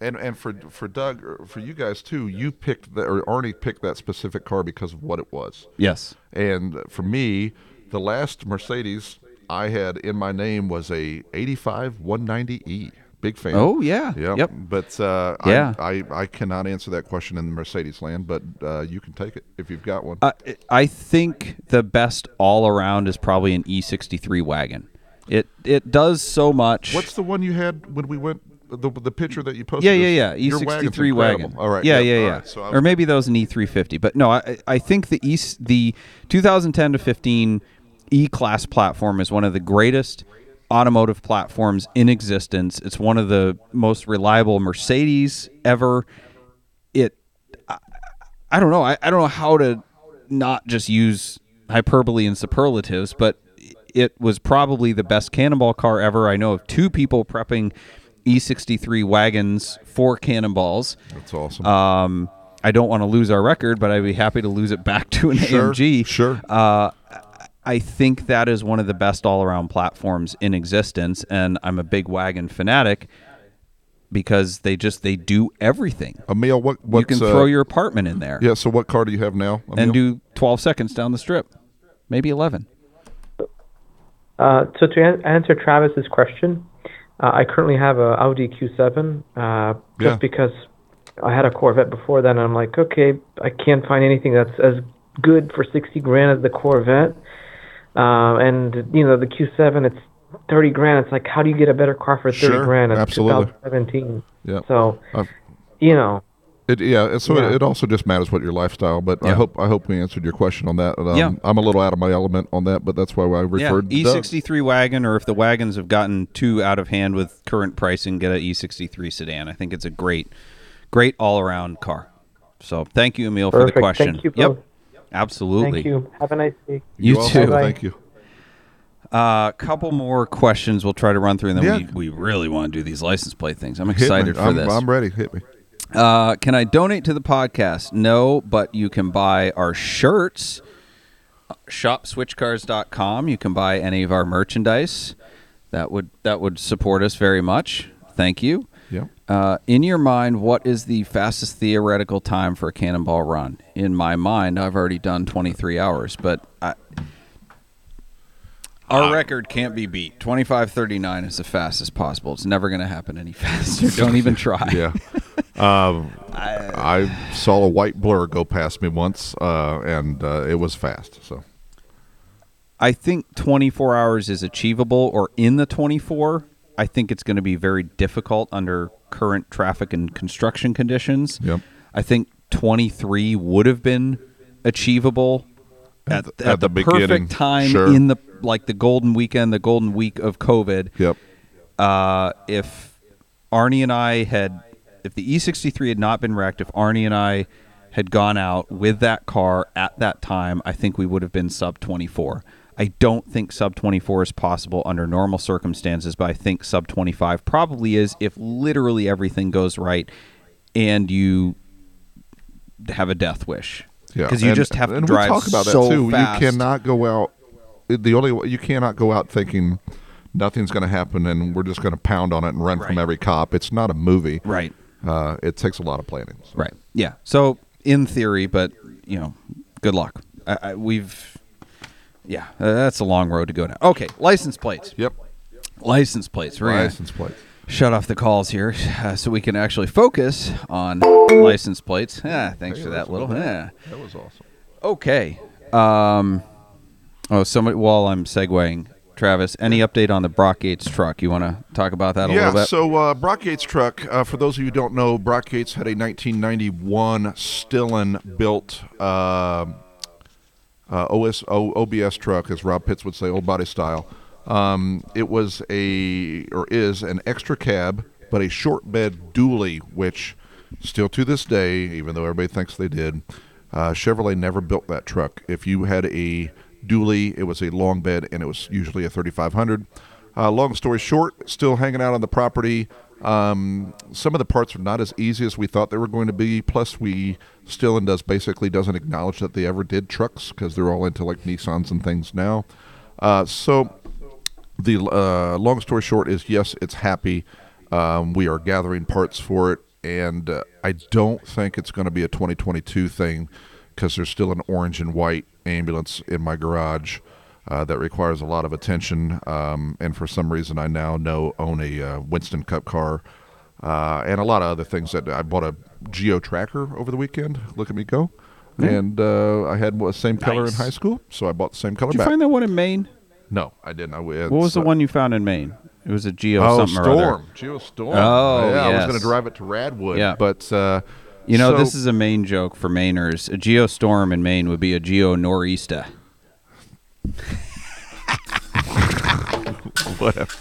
And and for for Doug, for you guys too, you picked the, or Arnie picked that specific car because of what it was. Yes. And for me, the last Mercedes I had in my name was a eighty-five one ninety E. Big fan. Oh, yeah. Yep. yep. But uh, yeah. I, I, I cannot answer that question in the Mercedes land, but uh, you can take it if you've got one. Uh, I think the best all-around is probably an E sixty-three wagon. It it does so much. What's the one you had when we went, the the picture that you posted? Yeah, yeah, yeah. E sixty-three wagon. All right. Yeah, yeah, yeah. yeah. Right. So or maybe that was an E three fifty. But no, I, I think the E, the twenty ten to fifteen E-Class platform is one of the greatest automotive platforms in existence. It's one of the most reliable Mercedes ever. It, I, I don't know. I, I don't know how to not just use hyperbole and superlatives, but it was probably the best Cannonball car ever. I know of two people prepping E sixty-three wagons for Cannonballs. That's awesome. Um, I don't want to lose our record, but I'd be happy to lose it back to an sure, A M G. Sure. Uh, I think that is one of the best all-around platforms in existence, and I'm a big wagon fanatic because they just they do everything. Emil, what what's, you can throw uh, your apartment in there. Yeah. So what car do you have now, Emil? And do twelve seconds down the strip, maybe eleven. Uh, so to an- answer Travis's question, uh, I currently have a Audi Q seven uh, just yeah. because I had a Corvette before that, and I'm like, okay, I can't find anything that's as good for sixty grand as the Corvette. Um, and you know the Q seven, it's thirty grand. It's like, how do you get a better car for thirty sure, grand? It's twenty seventeen. Yeah. So, I've, you know. It, yeah. So yeah. It, it also just matters what your lifestyle. But yeah. I hope I hope we answered your question on that. Um, yeah. I'm a little out of my element on that, but that's why I referred. Yeah. E sixty-three wagon, or if the wagons have gotten too out of hand with current pricing, get an E sixty-three sedan. I think it's a great, great all around car. So thank you, Emil, Perfect. for the question. Thank you, both. Yep. Absolutely. Thank you. Have a nice day. You, you too. Bye-bye. Thank you. A uh, couple more questions we'll try to run through, and then yeah. we, we really want to do these license plate things. I'm excited for I'm, this. I'm ready. Hit me. Uh, can I donate to the podcast? No, but you can buy our shirts. shop switch cars dot com. You can buy any of our merchandise. That would that would support us very much. Thank you. Yeah. Uh, in your mind, what is the fastest theoretical time for a Cannonball Run? In my mind, I've already done twenty-three hours, but I, our uh, record can't be beat. twenty-five thirty-nine is the fastest possible. It's never going to happen any faster. Don't even try. Yeah. Um, I, I saw a white blur go past me once, uh, and uh, it was fast. So I think twenty-four hours is achievable, or in the twenty-four. I think it's going to be very difficult under current traffic and construction conditions. Yep. I think twenty-three would have been achievable at, at, at the, the perfect beginning. time sure. in the like the golden weekend, the golden week of COVID. Yep. Uh, if Arnie and I had, if the E sixty-three had not been wrecked, if Arnie and I had gone out with that car at that time, I think we would have been sub twenty-four. I don't think sub twenty-four is possible under normal circumstances, but I think sub twenty-five probably is if literally everything goes right and you have a death wish. Yeah, because you and, just have to drive so fast. And we talk about so that too. Fast. You cannot go out. The only way you cannot go out thinking nothing's going to happen and we're just going to pound on it and run right. from every cop. It's not a movie. Right. Uh, it takes a lot of planning. So. Right. Yeah. So in theory, but you know, good luck. I, I, we've. Yeah, uh, that's a long road to go down. Okay, license plates. Yep. License plates. We're license plates. Shut off the calls here uh, so we can actually focus on license plates. Yeah, thanks hey, for that little. Cool. Yeah. That was awesome. Okay. Um, oh, somebody. While I'm segueing, Travis, any update on the Brock Yates truck? You want to talk about that a yeah, little bit? Yeah, so uh, Brock Yates truck, uh, for those of you who don't know, Brock Yates had a nineteen ninety-one Stillin built uh, uh, O B S truck, as Rob Pitts would say, old body style. Um, it was a, or is, an extra cab, but a short bed dually, which still to this day, even though everybody thinks they did, uh, Chevrolet never built that truck. If you had a dually, it was a long bed, and it was usually a thirty-five hundred. Uh, long story short, still hanging out on the property. Um, some of the parts are not as easy as we thought they were going to be, plus we still and does basically doesn't acknowledge that they ever did trucks because they're all into like Nissans and things now. Uh, so the uh, long story short is, yes, it's happy. Um, we are gathering parts for it, and uh, I don't think it's going to be a twenty twenty-two thing because there's still an orange and white ambulance in my garage uh, that requires a lot of attention, um, and for some reason I now know own a uh, Winston Cup car uh, and a lot of other things. That I bought a Geo Tracker over the weekend, look at me go, mm-hmm. and uh, I had the same color nice. in high school, so I bought the same color. Did back. You find that one in Maine? No, I didn't. I, what was the uh, one you found in Maine? It was a Geo oh, something Storm. or other. Geo Storm. Oh, yeah. Yes. I was going to drive it to Radwood, yeah. but... Uh, You know, so, this is a Maine joke for Mainers. A geostorm in Maine would be a geo nor'easter. Whatever.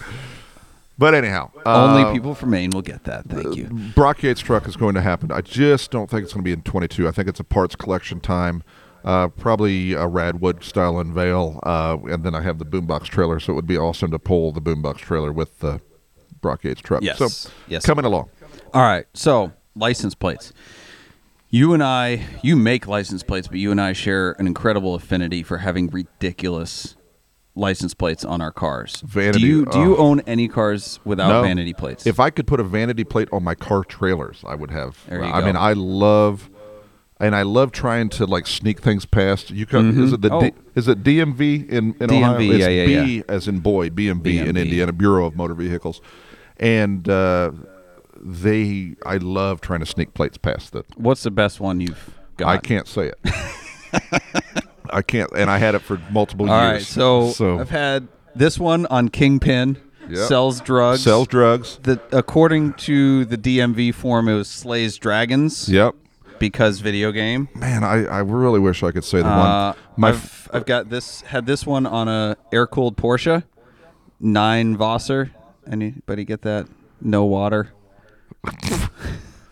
But anyhow. Only uh, people from Maine will get that. Thank you. Brock Yates truck is going to happen. I just don't think it's going to be in twenty-two. I think it's a parts collection time. Uh, probably a Radwood style unveil. Uh, and then I have the boombox trailer, so it would be awesome to pull the boombox trailer with the Brock Yates truck. Yes. So, yes. Coming along. All right. So. License plates. You and I, you make license plates, but you and I share an incredible affinity for having ridiculous license plates on our cars. Vanity. Do you, do you own any cars without no. vanity plates? If I could put a vanity plate on my car trailers, I would have. There you I go. mean, I love, and I love trying to like sneak things past. You come, mm-hmm. is it the oh. D, is it D M V in, in D M V, Ohio? It's yeah, yeah, B yeah. as in boy, B M V in Indiana, Bureau of Motor Vehicles, and. uh They, I love trying to sneak plates past the. What's the best one you've got? I can't say it. I can't, and I had it for multiple All years. All right, so, so I've had this one on Kingpin. Yep. Sells drugs. Sells drugs. The according to the D M V form, it was slays dragons. Yep. Because video game. Man, I, I really wish I could say the uh, one. My I've f- I've got this had this one on a air cooled Porsche, nine Vosser. Anybody get that? No water.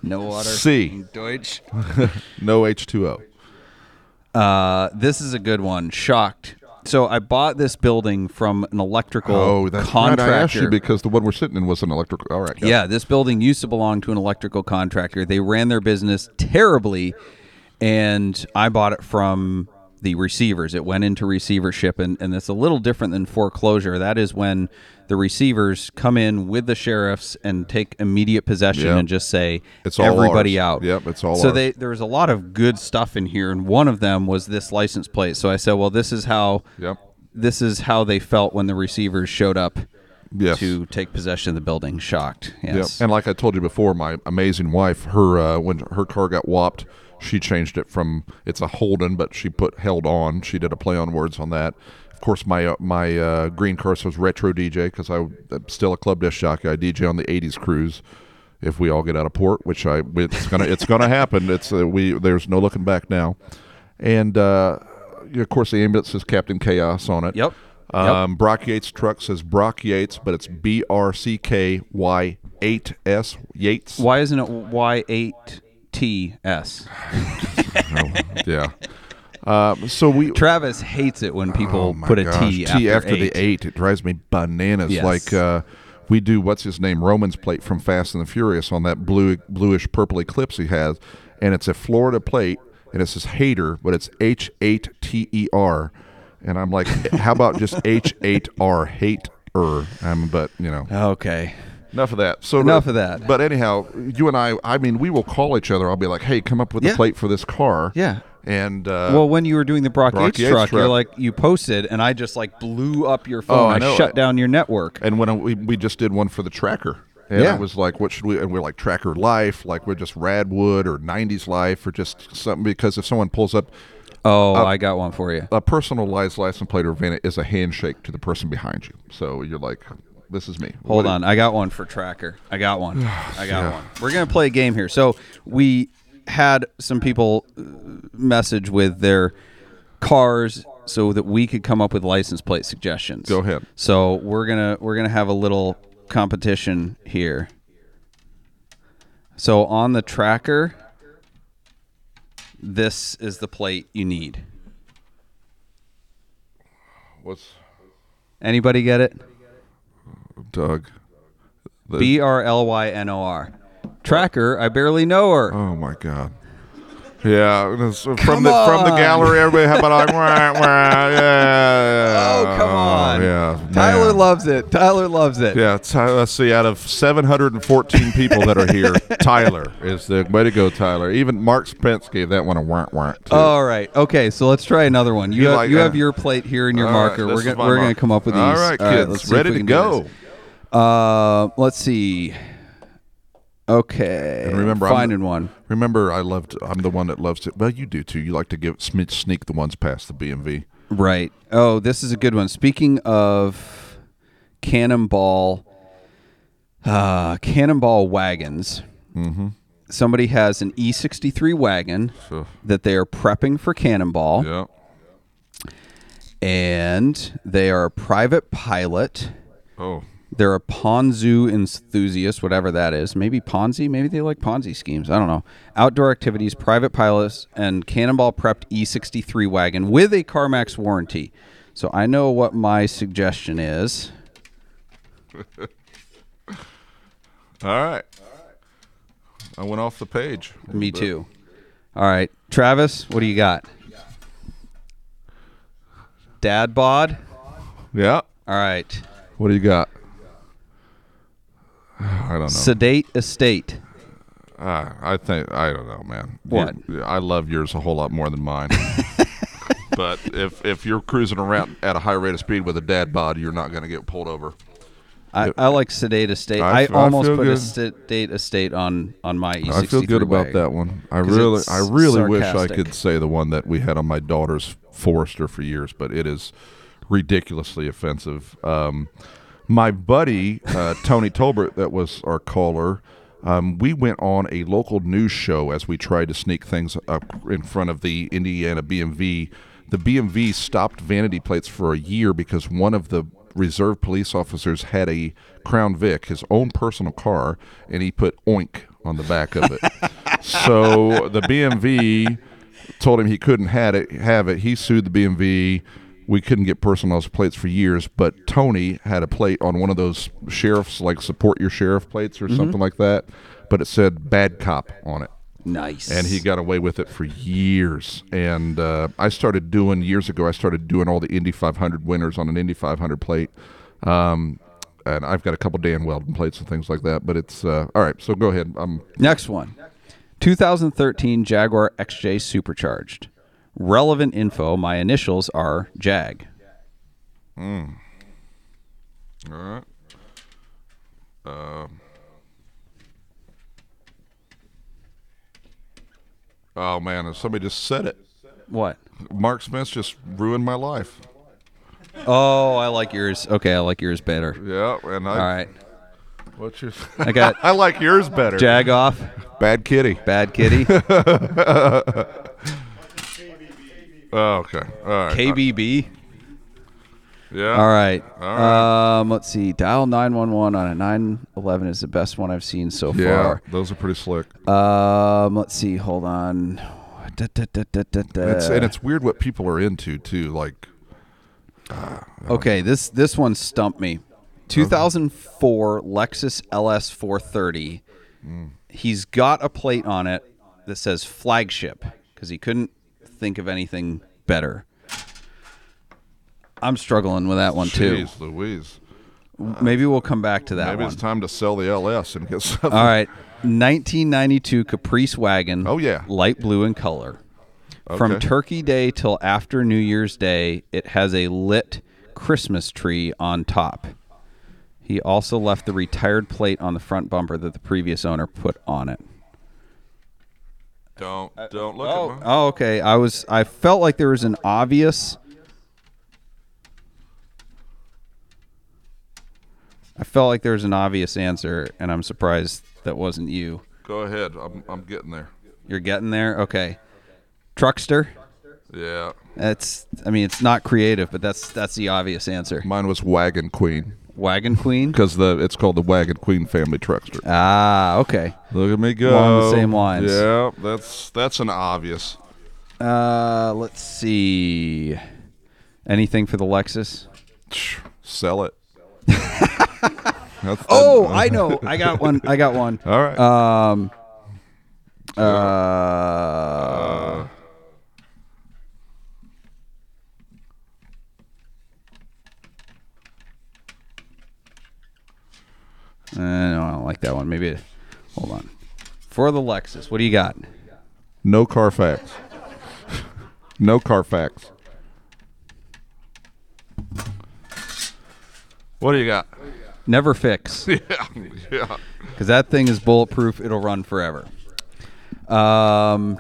No water. C. Deutsch. No H two O. Uh, this is a good one. Shocked. So I bought this building from an electrical oh, that's contractor. Right. I asked you because the one we're sitting in was an electrical. All right. Yeah, it. This building used to belong to an electrical contractor. They ran their business terribly, and I bought it from the receivers. It went into receivership, and, and it's a little different than foreclosure. That is when the receivers come in with the sheriffs and take immediate possession yep. and just say, it's everybody out. Yep, it's all So they, there was a lot of good stuff in here, and one of them was this license plate. So I said, well, this is how yep. this is how they felt when the receivers showed up yes. to take possession of the building. Shocked. Yes. Yep. And like I told you before, my amazing wife, her uh, when her car got whopped, she changed it from, it's a Holden, but she put held on. She did a play on words on that. Of course, my uh, my uh, green curse was retro D J because I'm still a club disc jockey. I D J on the eighties cruise if we all get out of port, which I it's gonna it's gonna happen. It's uh, we there's no looking back now. And uh, of course, the ambulance is Captain Chaos on it. Yep. Um, yep. Brock Yates truck says Brock Yates, but it's B R C K Y eight S Yates. Why isn't it Y eight? T S Yeah. Um, so we Travis hates it when people oh put a gosh. T, T after, after eight. The eight. It drives me bananas. Yes. Like uh, we do. What's his name? Roman's plate from Fast and the Furious on that blue, bluish purple Eclipse he has, and it's a Florida plate, and it says Hater, but it's H eight T E R, and I'm like, how about just H eight R Hater? Um, but you know. Okay. Enough of that. So Enough no, of that. But anyhow, you and I, I mean, we will call each other. I'll be like, hey, come up with yeah. a plate for this car. Yeah. And uh, well, when you were doing the Brock, Brock Yates, Yates truck, truck, you're like, you posted, and I just like blew up your phone. Oh, I, know. I shut down your network. And when I, we, we just did one for the Tracker. And yeah. I was like, what should we, and we're like Tracker Life, like we're just Radwood or nineties Life or just something, because if someone pulls up. Oh, a, I got one for you. A personalized license plate or VIN is a handshake to the person behind you. So you're like, this is me. Hold what on. I got one for Tracker. I got one. I got yeah. one. We're going to play a game here. So we had some people message with their cars so that we could come up with license plate suggestions. Go ahead. So we're gonna we're gonna have a little competition here. So on the Tracker, this is the plate you need. What's anybody get it? Doug. B R L Y N O R. Tracker, I barely know her. Oh my God. Yeah, from come the on. From the gallery, everybody how about like, wah, wah, yeah. Oh, come on. Yeah, Tyler man. loves it. Tyler loves it. Yeah, Tyler, let's see, out of seven hundred fourteen people that are here, Tyler is the way to go, Tyler. Even Mark Spence gave that one a wah, wah, too. All right. Okay, so let's try another one. You, you, have, like you have your plate here and your all marker. Right, we're gonna, we're going to come up with these. All right, kids. All right, let's ready to go. Uh, let's see. Okay. And remember, finding I'm, one. Remember, I loved. I'm the one that loves it. Well, you do too. You like to give sneak the ones past the B M V. Right. Oh, this is a good one. Speaking of cannonball, uh, cannonball wagons. Mm-hmm. Somebody has an E sixty-three wagon so. that they are prepping for cannonball. Yeah. And they are a private pilot. Oh. They're a Ponzu enthusiast, whatever that is. Maybe Ponzi? Maybe they like Ponzi schemes. I don't know. Outdoor activities, private pilots, and cannonball-prepped E sixty-three wagon with a CarMax warranty. So I know what my suggestion is. All right. I went off the page. Me bit. too. All right. Travis, what do you got? Dad bod? Yeah. All right. What do you got? I don't know. Sedate estate. Uh, I think I don't know, man. What? You, I love yours a whole lot more than mine. But if if you're cruising around at a high rate of speed with a dad bod, you're not going to get pulled over. I, it, I like sedate estate. I, I almost I put good. a sedate estate on, on my E sixty-three. I feel good about wagon. that one. I really I really sarcastic. wish I could say the one that we had on my daughter's Forester for years, but it is ridiculously offensive. Um, My buddy, uh, Tony Tolbert, that was our caller, um, we went on a local news show as we tried to sneak things up in front of the Indiana B M V. The B M V stopped vanity plates for a year because one of the reserve police officers had a Crown Vic, his own personal car, and he put oink on the back of it. So the B M V told him he couldn't have it, have it. He sued the B M V. We couldn't get personalized plates for years, but Tony had a plate on one of those sheriff's, like support your sheriff plates or mm-hmm. something like that, but it said bad cop on it. Nice. And he got away with it for years. And uh, I started doing, years ago, I started doing all the Indy five hundred winners on an Indy five hundred plate. Um, and I've got a couple Dan Weldon plates and things like that, but it's, uh, all right, so go ahead. Um, Next one, two thousand thirteen Jaguar X J Supercharged. Relevant info, my initials are Jag. Mm. All right. Um. Oh, man, somebody just said it. What? Mark Spence just ruined my life. Oh, I like yours. Okay, I like yours better. Yeah, and I... All right. What's yours? I got... I like yours better. Jag off. Bad kitty. Bad kitty. Oh, okay. All right. K B B. Yeah. All right. All right. Um, let's see. Dial nine one one on a nine eleven is the best one I've seen so yeah, far. Yeah, those are pretty slick. Um, let's see. Hold on. Da, da, da, da, da, da. It's, and it's weird what people are into, too. Like. Uh, okay, this, this one stumped me. two thousand four mm-hmm. Lexus L S four thirty. Mm. He's got a plate on it that says flagship because he couldn't think of anything better. I'm struggling with that one too. Jeez Louise. Maybe we'll come back to that. Maybe one. It's time to sell the L S and get something. All right, nineteen ninety-two Caprice wagon. Oh yeah, light blue in color. Okay. From Turkey Day till after New Year's Day, it has a lit Christmas tree on top. He also left the retired plate on the front bumper that the previous owner put on it. Don't don't look oh. at mine. Oh, okay. I was I felt like there was an obvious. I felt like there was an obvious answer, and I'm surprised that wasn't you. Go ahead. I'm I'm getting there. You're getting there? Okay. Truckster? Yeah. That's I mean, it's not creative, but that's that's the obvious answer. Mine was Wagon Queen. Wagon Queen? Because the it's called the Wagon Queen family truckster. Ah, okay. Look at me go. Along the same lines. Yeah, that's that's an obvious. Uh, let's see. Anything for the Lexus? Sell it. That's oh, one. I know. I got one. I got one. All right. Um. Uh. uh Uh, no, I don't like that one. Maybe, hold on. For the Lexus, what do you got? No Carfax. No Carfax. What do you got? Never fix. Yeah, yeah. Because that thing is bulletproof. It'll run forever. Um,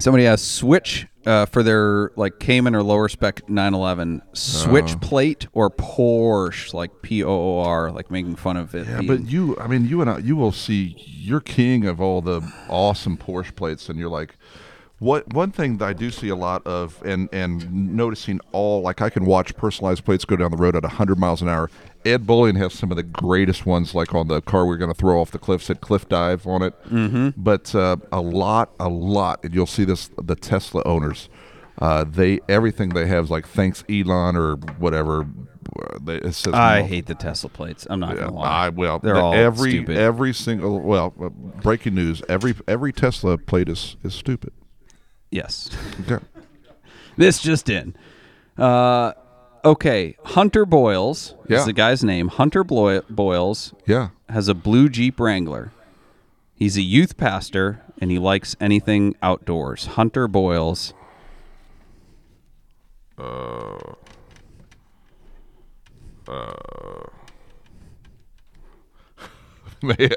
somebody asked switch uh, for their like Cayman or lower spec nine eleven switch oh. plate or Porsche, like P O O R, like making fun of it. Yeah, but you, I mean, you and I, you will see. You're king of all the awesome Porsche plates, and you're like, what? One thing that I do see a lot of, and and noticing all, like I can watch personalized plates go down the road at one hundred miles an hour. Ed Bolian has some of the greatest ones, like on the car we we're going to throw off the cliff, said cliff dive on it. Mm-hmm. But uh, a lot, a lot, and you'll see this, the Tesla owners, uh, they everything they have is like, thanks Elon or whatever. They, it says, I well, hate the Tesla plates. I'm not yeah, going to lie. I, well, They're the, all every, stupid. Every single, well, uh, breaking news, every every Tesla plate is, is stupid. Yes. Okay. This just in. Uh Okay, Hunter Boyles yeah. is the guy's name. Hunter Blo- Boyles yeah. has a blue Jeep Wrangler. He's a youth pastor, and he likes anything outdoors. Hunter Boyles. Uh. Uh. Man,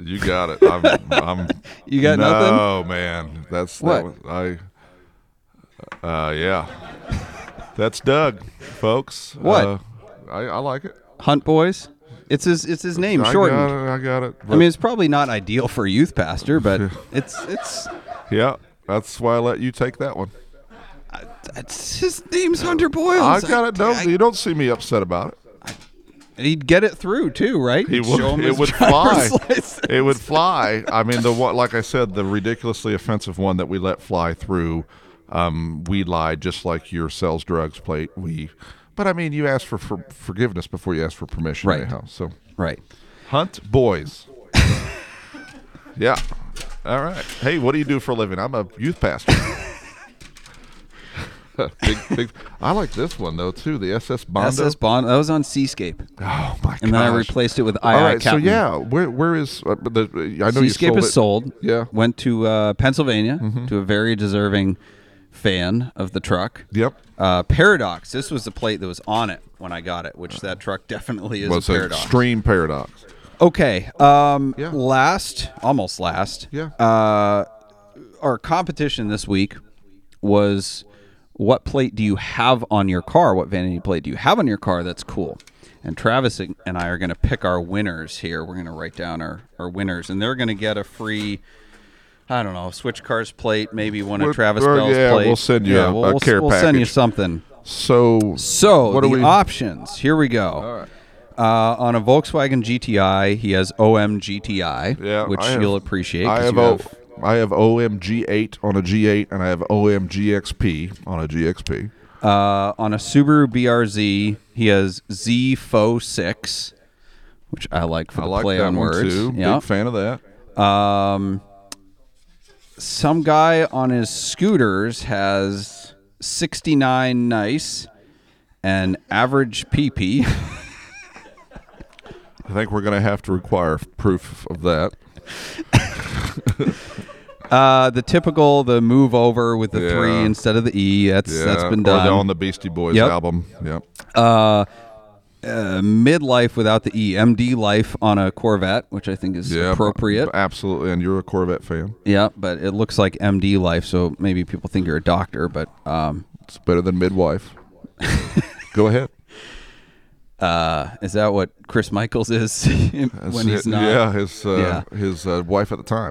you got it. I'm. I'm you got no, nothing? Oh man, that's what that was, I. Uh, yeah. That's Doug, folks. What? Uh, I, I like it. Hunt Boys. It's his. It's his name I shortened. Got it, I got it. I mean, it's probably not ideal for a youth pastor, but it's it's. Yeah, that's why I let you take that one. I, it's his name's Hunter Boyles. I got it. No, you don't see me upset about it. And he'd get it through too, right? He would. Show him it would fly. License. It would fly. I mean, the one, like I said, the ridiculously offensive one that we let fly through. Um, we lied, just like your sells drugs plate. We, but I mean, you asked for, for forgiveness before you asked for permission, right? Anyhow, so right, Hunt Boys. Yeah, all right. Hey, what do you do for a living? I'm a youth pastor. big, big, I like this one though too. The S S Bondo. S S Bondo. That was on Seascape. Oh my god! And then I replaced it with I I Captain. All right. Captain. So yeah, where where is uh, the? I know Seascape you sold is it. sold. Yeah. Went to uh, Pennsylvania mm-hmm. to a very deserving fan of the truck. Yep. Uh, Paradox. This was the plate that was on it when I got it, which that truck definitely is was a Paradox. Extreme Paradox. Okay. Um, yeah. Last, almost last. Yeah. Uh, our competition this week was, what plate do you have on your car? What vanity plate do you have on your car that's cool? And Travis and I are going to pick our winners here. We're going to write down our, our winners, and they're going to get a free... I don't know, Switch Cars plate, maybe one of Travis or, Bell's yeah, plate. Yeah, we'll send you yeah, a, we'll, a care we'll package. We'll send you something. So, so what the are we? Options. Here we go. All right. Uh, on a Volkswagen G T I, he has O M G T I, yeah, which I you'll have, appreciate. I have, you have, o, I have O M G eight on a G eight, and I have O M G X P on a G X P. Uh, on a Subaru B R Z, he has Z F O six, which I like for I the like play that on one words. Too. Yep. Big fan of that. Um... Some guy on his scooters has sixty-nine nice and average P P. I think we're going to have to require proof of that. uh, the typical, the move over with the yeah. three instead of the E. That's yeah. that's been done. Or on the Beastie Boys yep. album. Yep. Uh, uh, midlife without the E, M D life on a Corvette, which I think is yeah, appropriate. Absolutely, and you're a Corvette fan. Yeah, but it looks like M D life, so maybe people think you're a doctor, but... Um, it's better than midwife. Go ahead. Uh, is that what Chris Michaels is when he's not? Yeah, his uh, yeah. his uh, wife at the time.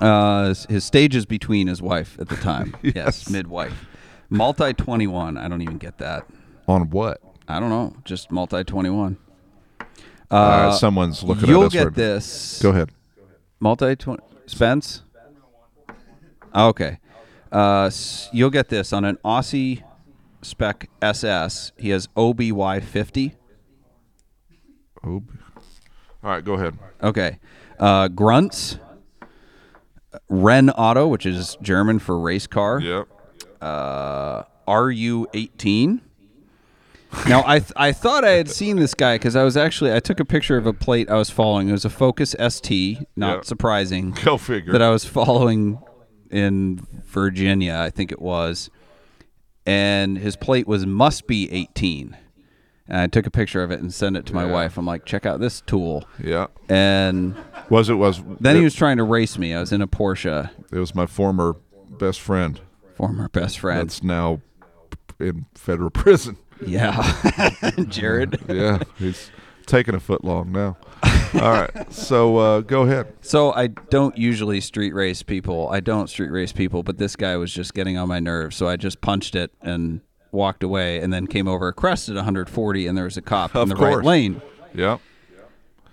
Uh, his, his stages between his wife at the time. yes. yes, midwife. Multi twenty-one. I don't even get that. On what? I don't know. Just multi twenty-one. Uh, uh, someone's looking at us. You'll get word. This. Go ahead. Multi twenty. Spence? Oh, okay. Uh, you'll get this on an Aussie spec S S. He has O B Y fifty. All right, go ahead. Okay. Uh, Grunts. Ren Auto, which is German for race car. Yep. Uh, R U eighteen. Now, I th- I thought I had seen this guy because I was actually, I took a picture of a plate I was following. It was a Focus S T, not yep. surprising. Go figure. That I was following in Virginia, I think it was. And his plate was must be eighteen. And I took a picture of it and sent it to my yeah. wife. I'm like, check out this tool. Yeah. And was it was then it, he was trying to race me. I was in a Porsche. It was my former best friend. Former best friend. That's now in federal prison. Yeah. Jared. yeah. He's taking a foot long now. All right. So uh, go ahead. So I don't usually street race people. I don't street race people, but this guy was just getting on my nerves. So I just punched it and walked away and then came over, crested one forty, and there was a cop of in the course. Right lane. Yeah.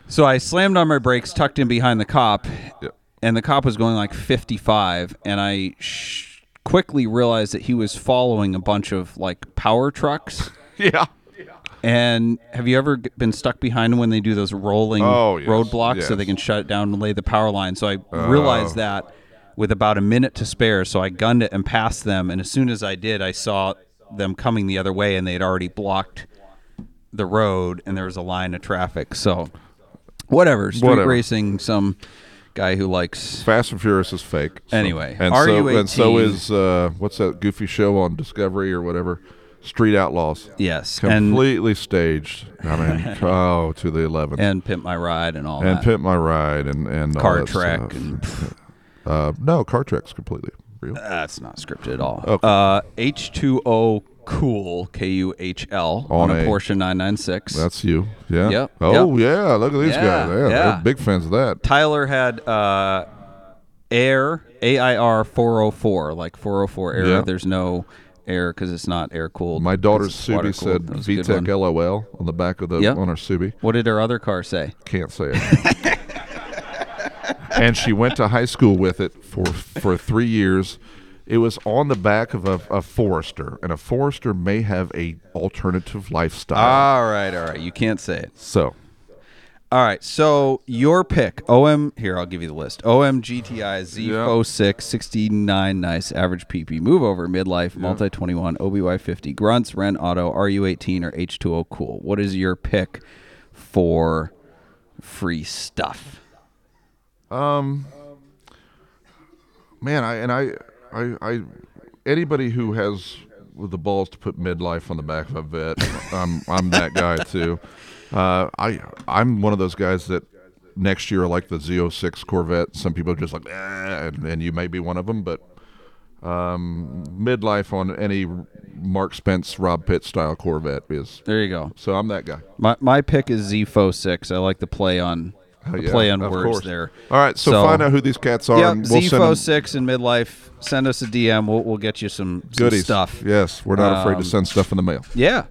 So I slammed on my brakes, tucked in behind the cop, yeah. and the cop was going like fifty-five, and I sh- quickly realized that he was following a bunch of like power trucks. yeah. And have you ever been stuck behind them when they do those rolling oh, yes, roadblocks yes. so they can shut it down and lay the power line? So I uh, realized that with about a minute to spare, so I gunned it and passed them. And as soon as I did, I saw them coming the other way, and they had already blocked the road, and there was a line of traffic. So whatever. Street whatever. Racing, some guy who likes... Fast and Furious is fake. So. Anyway. And so, and so is, uh, what's that goofy show on Discovery or whatever? Street Outlaws. Yes. Completely and, staged. I mean, oh, to the eleventh. And Pimp My Ride and all and that. And Pimp My Ride and, and all that stuff. And uh, no, Car Trek's completely real. That's not scripted at all. Okay. Uh, H two O Cool, K U H L, on, on a, a Porsche nine ninety-six. That's you. Yeah. Yep. Oh, yep. yeah. Look at these yeah, guys. Yeah, yeah. They're big fans of that. Tyler had uh, Air, A I R four oh four, like four oh four Air. Yeah. There's no... air because it's not air cooled. My daughter's Subi said VTech LOL on the back of the yep. on her Subi. What did her other car say? Can't say it. And she went to high school with it for for three years. It was on the back of a, a Forester, and a Forester may have a alternative lifestyle. All right, all right. You can't say it. So, all right. So your pick, O M. Here, I'll give you the list. O M G T I Z four six yep. sixty-nine nice average P P move over midlife yep. multi twenty-one O B Y fifty grunts Ren Auto R U eighteen or H two O Cool. What is your pick for free stuff? Um, man, I and I I, I anybody who has the balls to put midlife on the back of a vet, I'm I'm that guy too. Uh, I, I'm one of those guys that next year, like the Z oh six Corvette, some people are just like, eh, and, and you may be one of them, but um, midlife on any Mark Spence, Rob Pitts style Corvette is. There you go. So I'm that guy. My my pick is Z four six. I like the play on the uh, yeah, play on words course. There. All right, so, so find out who these cats are. Yeah, and we'll Z four six and midlife. Send us a D M. We'll, we'll get you some, some stuff. Yes, we're not um, afraid to send stuff in the mail. Yeah.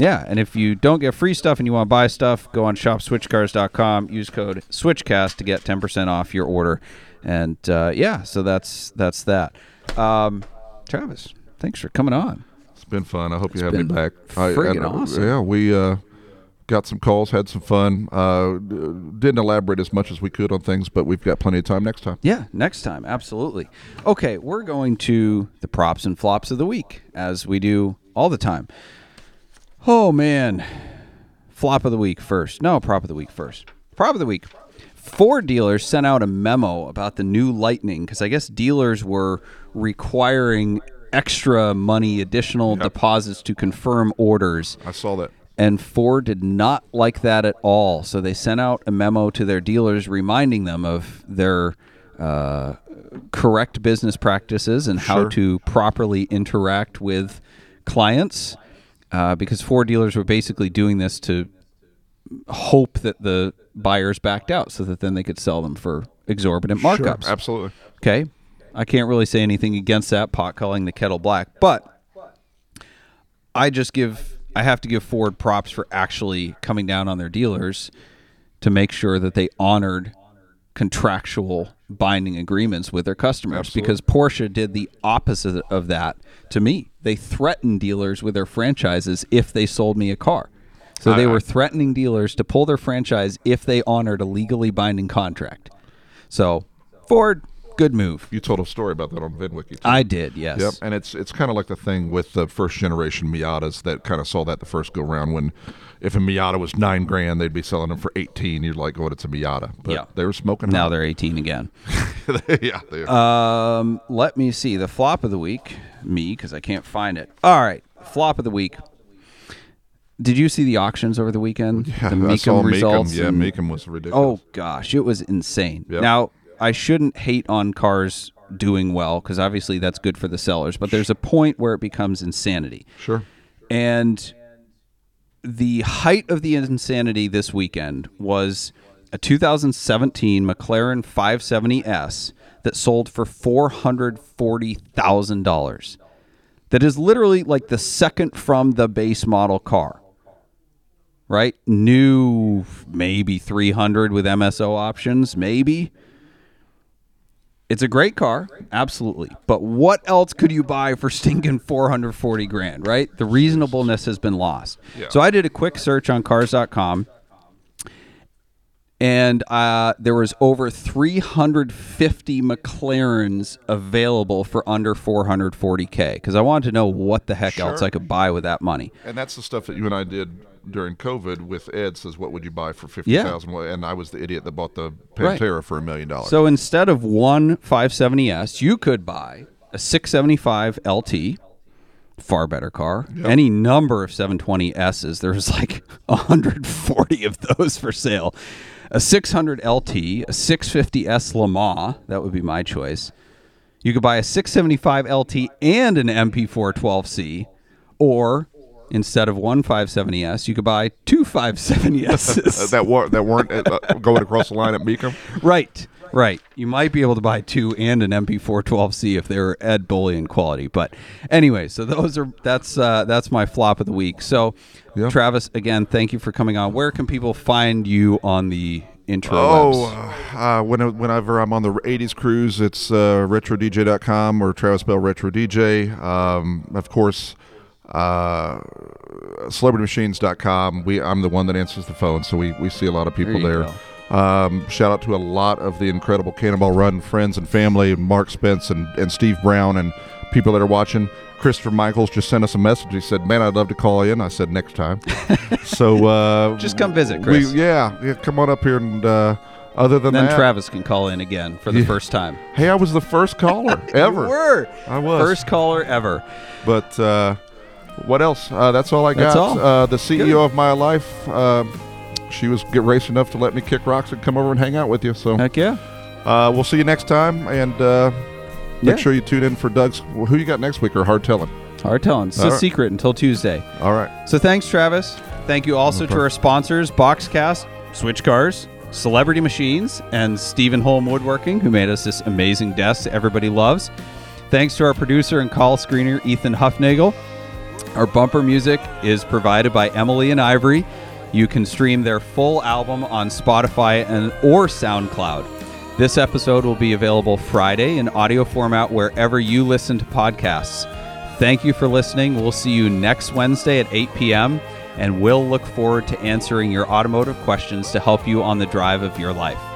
Yeah, and if you don't get free stuff and you want to buy stuff, go on shop switch cars dot com, use code SwitchCast to get ten percent off your order. And, uh, yeah, so that's that's that. Um, Travis, thanks for coming on. It's been fun. I hope it's you have me back. Friggin' I, I, awesome. Yeah, we uh, got some calls, had some fun, uh, didn't elaborate as much as we could on things, but we've got plenty of time next time. Yeah, next time, absolutely. Okay, we're going to the props and flops of the week, as we do all the time. Oh, man. Flop of the week first. No, prop of the week first. Prop of the week. Ford dealers sent out a memo about the new Lightning because I guess dealers were requiring extra money, additional yep. deposits to confirm orders. I saw that. and Ford did not like that at all. So they sent out a memo to their dealers reminding them of their uh, correct business practices and how sure. to properly interact with clients, uh, because Ford dealers were basically doing this to hope that the buyers backed out so that then they could sell them for exorbitant markups. Sure, absolutely. Okay. I can't really say anything against that, pot calling the kettle black, but I just give, I have to give Ford props for actually coming down on their dealers to make sure that they honored contractual binding agreements with their customers. Absolutely. Because Porsche did the opposite of that to me. They threatened dealers with their franchises if they sold me a car. So they were threatening dealers to pull their franchise if they honored a legally binding contract. So Ford, good move. You told a story about that on Vinwiki, too. I did, yes. Yep, and it's it's kind of like the thing with the first-generation Miatas that kind of saw that the first go-round, when if a Miata was nine grand, they'd be selling them for eighteen. You're like, oh, it's a Miata. But yeah. they were smoking now hot. They're eighteen again. Yeah, they are. Um, let me see. The flop of the week, me, because I can't find it. All right, flop of the week. Did you see the auctions over the weekend? Yeah, the Mecham results. Mecham. Yeah, and Mecham was ridiculous. Oh, gosh. It was insane. Yep. Now, I shouldn't hate on cars doing well, because obviously that's good for the sellers, but there's a point where it becomes insanity. Sure. And the height of the insanity this weekend was a two thousand seventeen McLaren five seventy S that sold for four hundred forty thousand dollars. That is literally like the second from the base model car. Right? New, maybe three hundred with M S O options, maybe. It's a great car, absolutely. But what else could you buy for stinking four hundred forty grand, right? The reasonableness has been lost. Yeah. So I did a quick search on cars dot com, and uh, there was over three hundred fifty McLarens available for under four hundred forty K, because I wanted to know what the heck sure. else I could buy with that money. And that's the stuff that you and I did during COVID with Ed, says, what would you buy for fifty thousand? Yeah. And I was the idiot that bought the Pantera right. for a million dollars. So instead of one five seventy S, you could buy a six seventy-five L T, far better car. Yep. Any number of seven twenty S's. There was like one hundred forty of those for sale. A six hundred L T, a six fifty S Le Mans, that would be my choice. You could buy a six seventy-five L T and an M P four twelve C, or instead of one five seventy S, you could buy two five seventy S's. that, war- that weren't uh, going across the line at Mecham? Right, right. You might be able to buy two and an M P four twelve C if they were Ed Bolian quality. But anyway, so those are that's uh, that's my flop of the week. So, yep. Travis, again, thank you for coming on. Where can people find you on the intro? Oh, uh, when, whenever I'm on the eighties cruise, it's uh, retro d j dot com or Travis Bell Retro D J. Um, of course... uh celebrity machines dot com. we I'm the one that answers the phone, so we we see a lot of people there, there. Um shout out to a lot of the incredible Cannonball Run friends and family, Mark Spence and and Steve Brown, and people that are watching. Christopher Michaels just sent us a message. He said, man, I'd love to call in. I said, next time. So uh just come visit, Chris. We, yeah, yeah come on up here. And uh Other than then that, Travis can call in again for the yeah. first time. Hey, I was the first caller ever. You were. I was first caller ever. But uh, what else? Uh, that's all I got. That's all. Uh, the C E O Good. of my life, uh, she was gracious enough to let me kick rocks and come over and hang out with you. So heck yeah. Uh, we'll see you next time, and uh, make yeah. sure you tune in for Doug's. Well, who you got next week? Or hard telling. Hard telling. It's all a right. secret until Tuesday. All right. So thanks, Travis. Thank you also no to our sponsors: Boxcast, SwitchCars, Celebrity Machines, and Stephen Holm Woodworking, who made us this amazing desk everybody loves. Thanks to our producer and call screener, Ethan Huffnagel. Our bumper music is provided by Emily and Ivory. You can stream their full album on Spotify and or SoundCloud. This episode will be available Friday in audio format wherever you listen to podcasts. Thank you for listening. We'll see you next Wednesday at eight p.m., and we'll look forward to answering your automotive questions to help you on the drive of your life.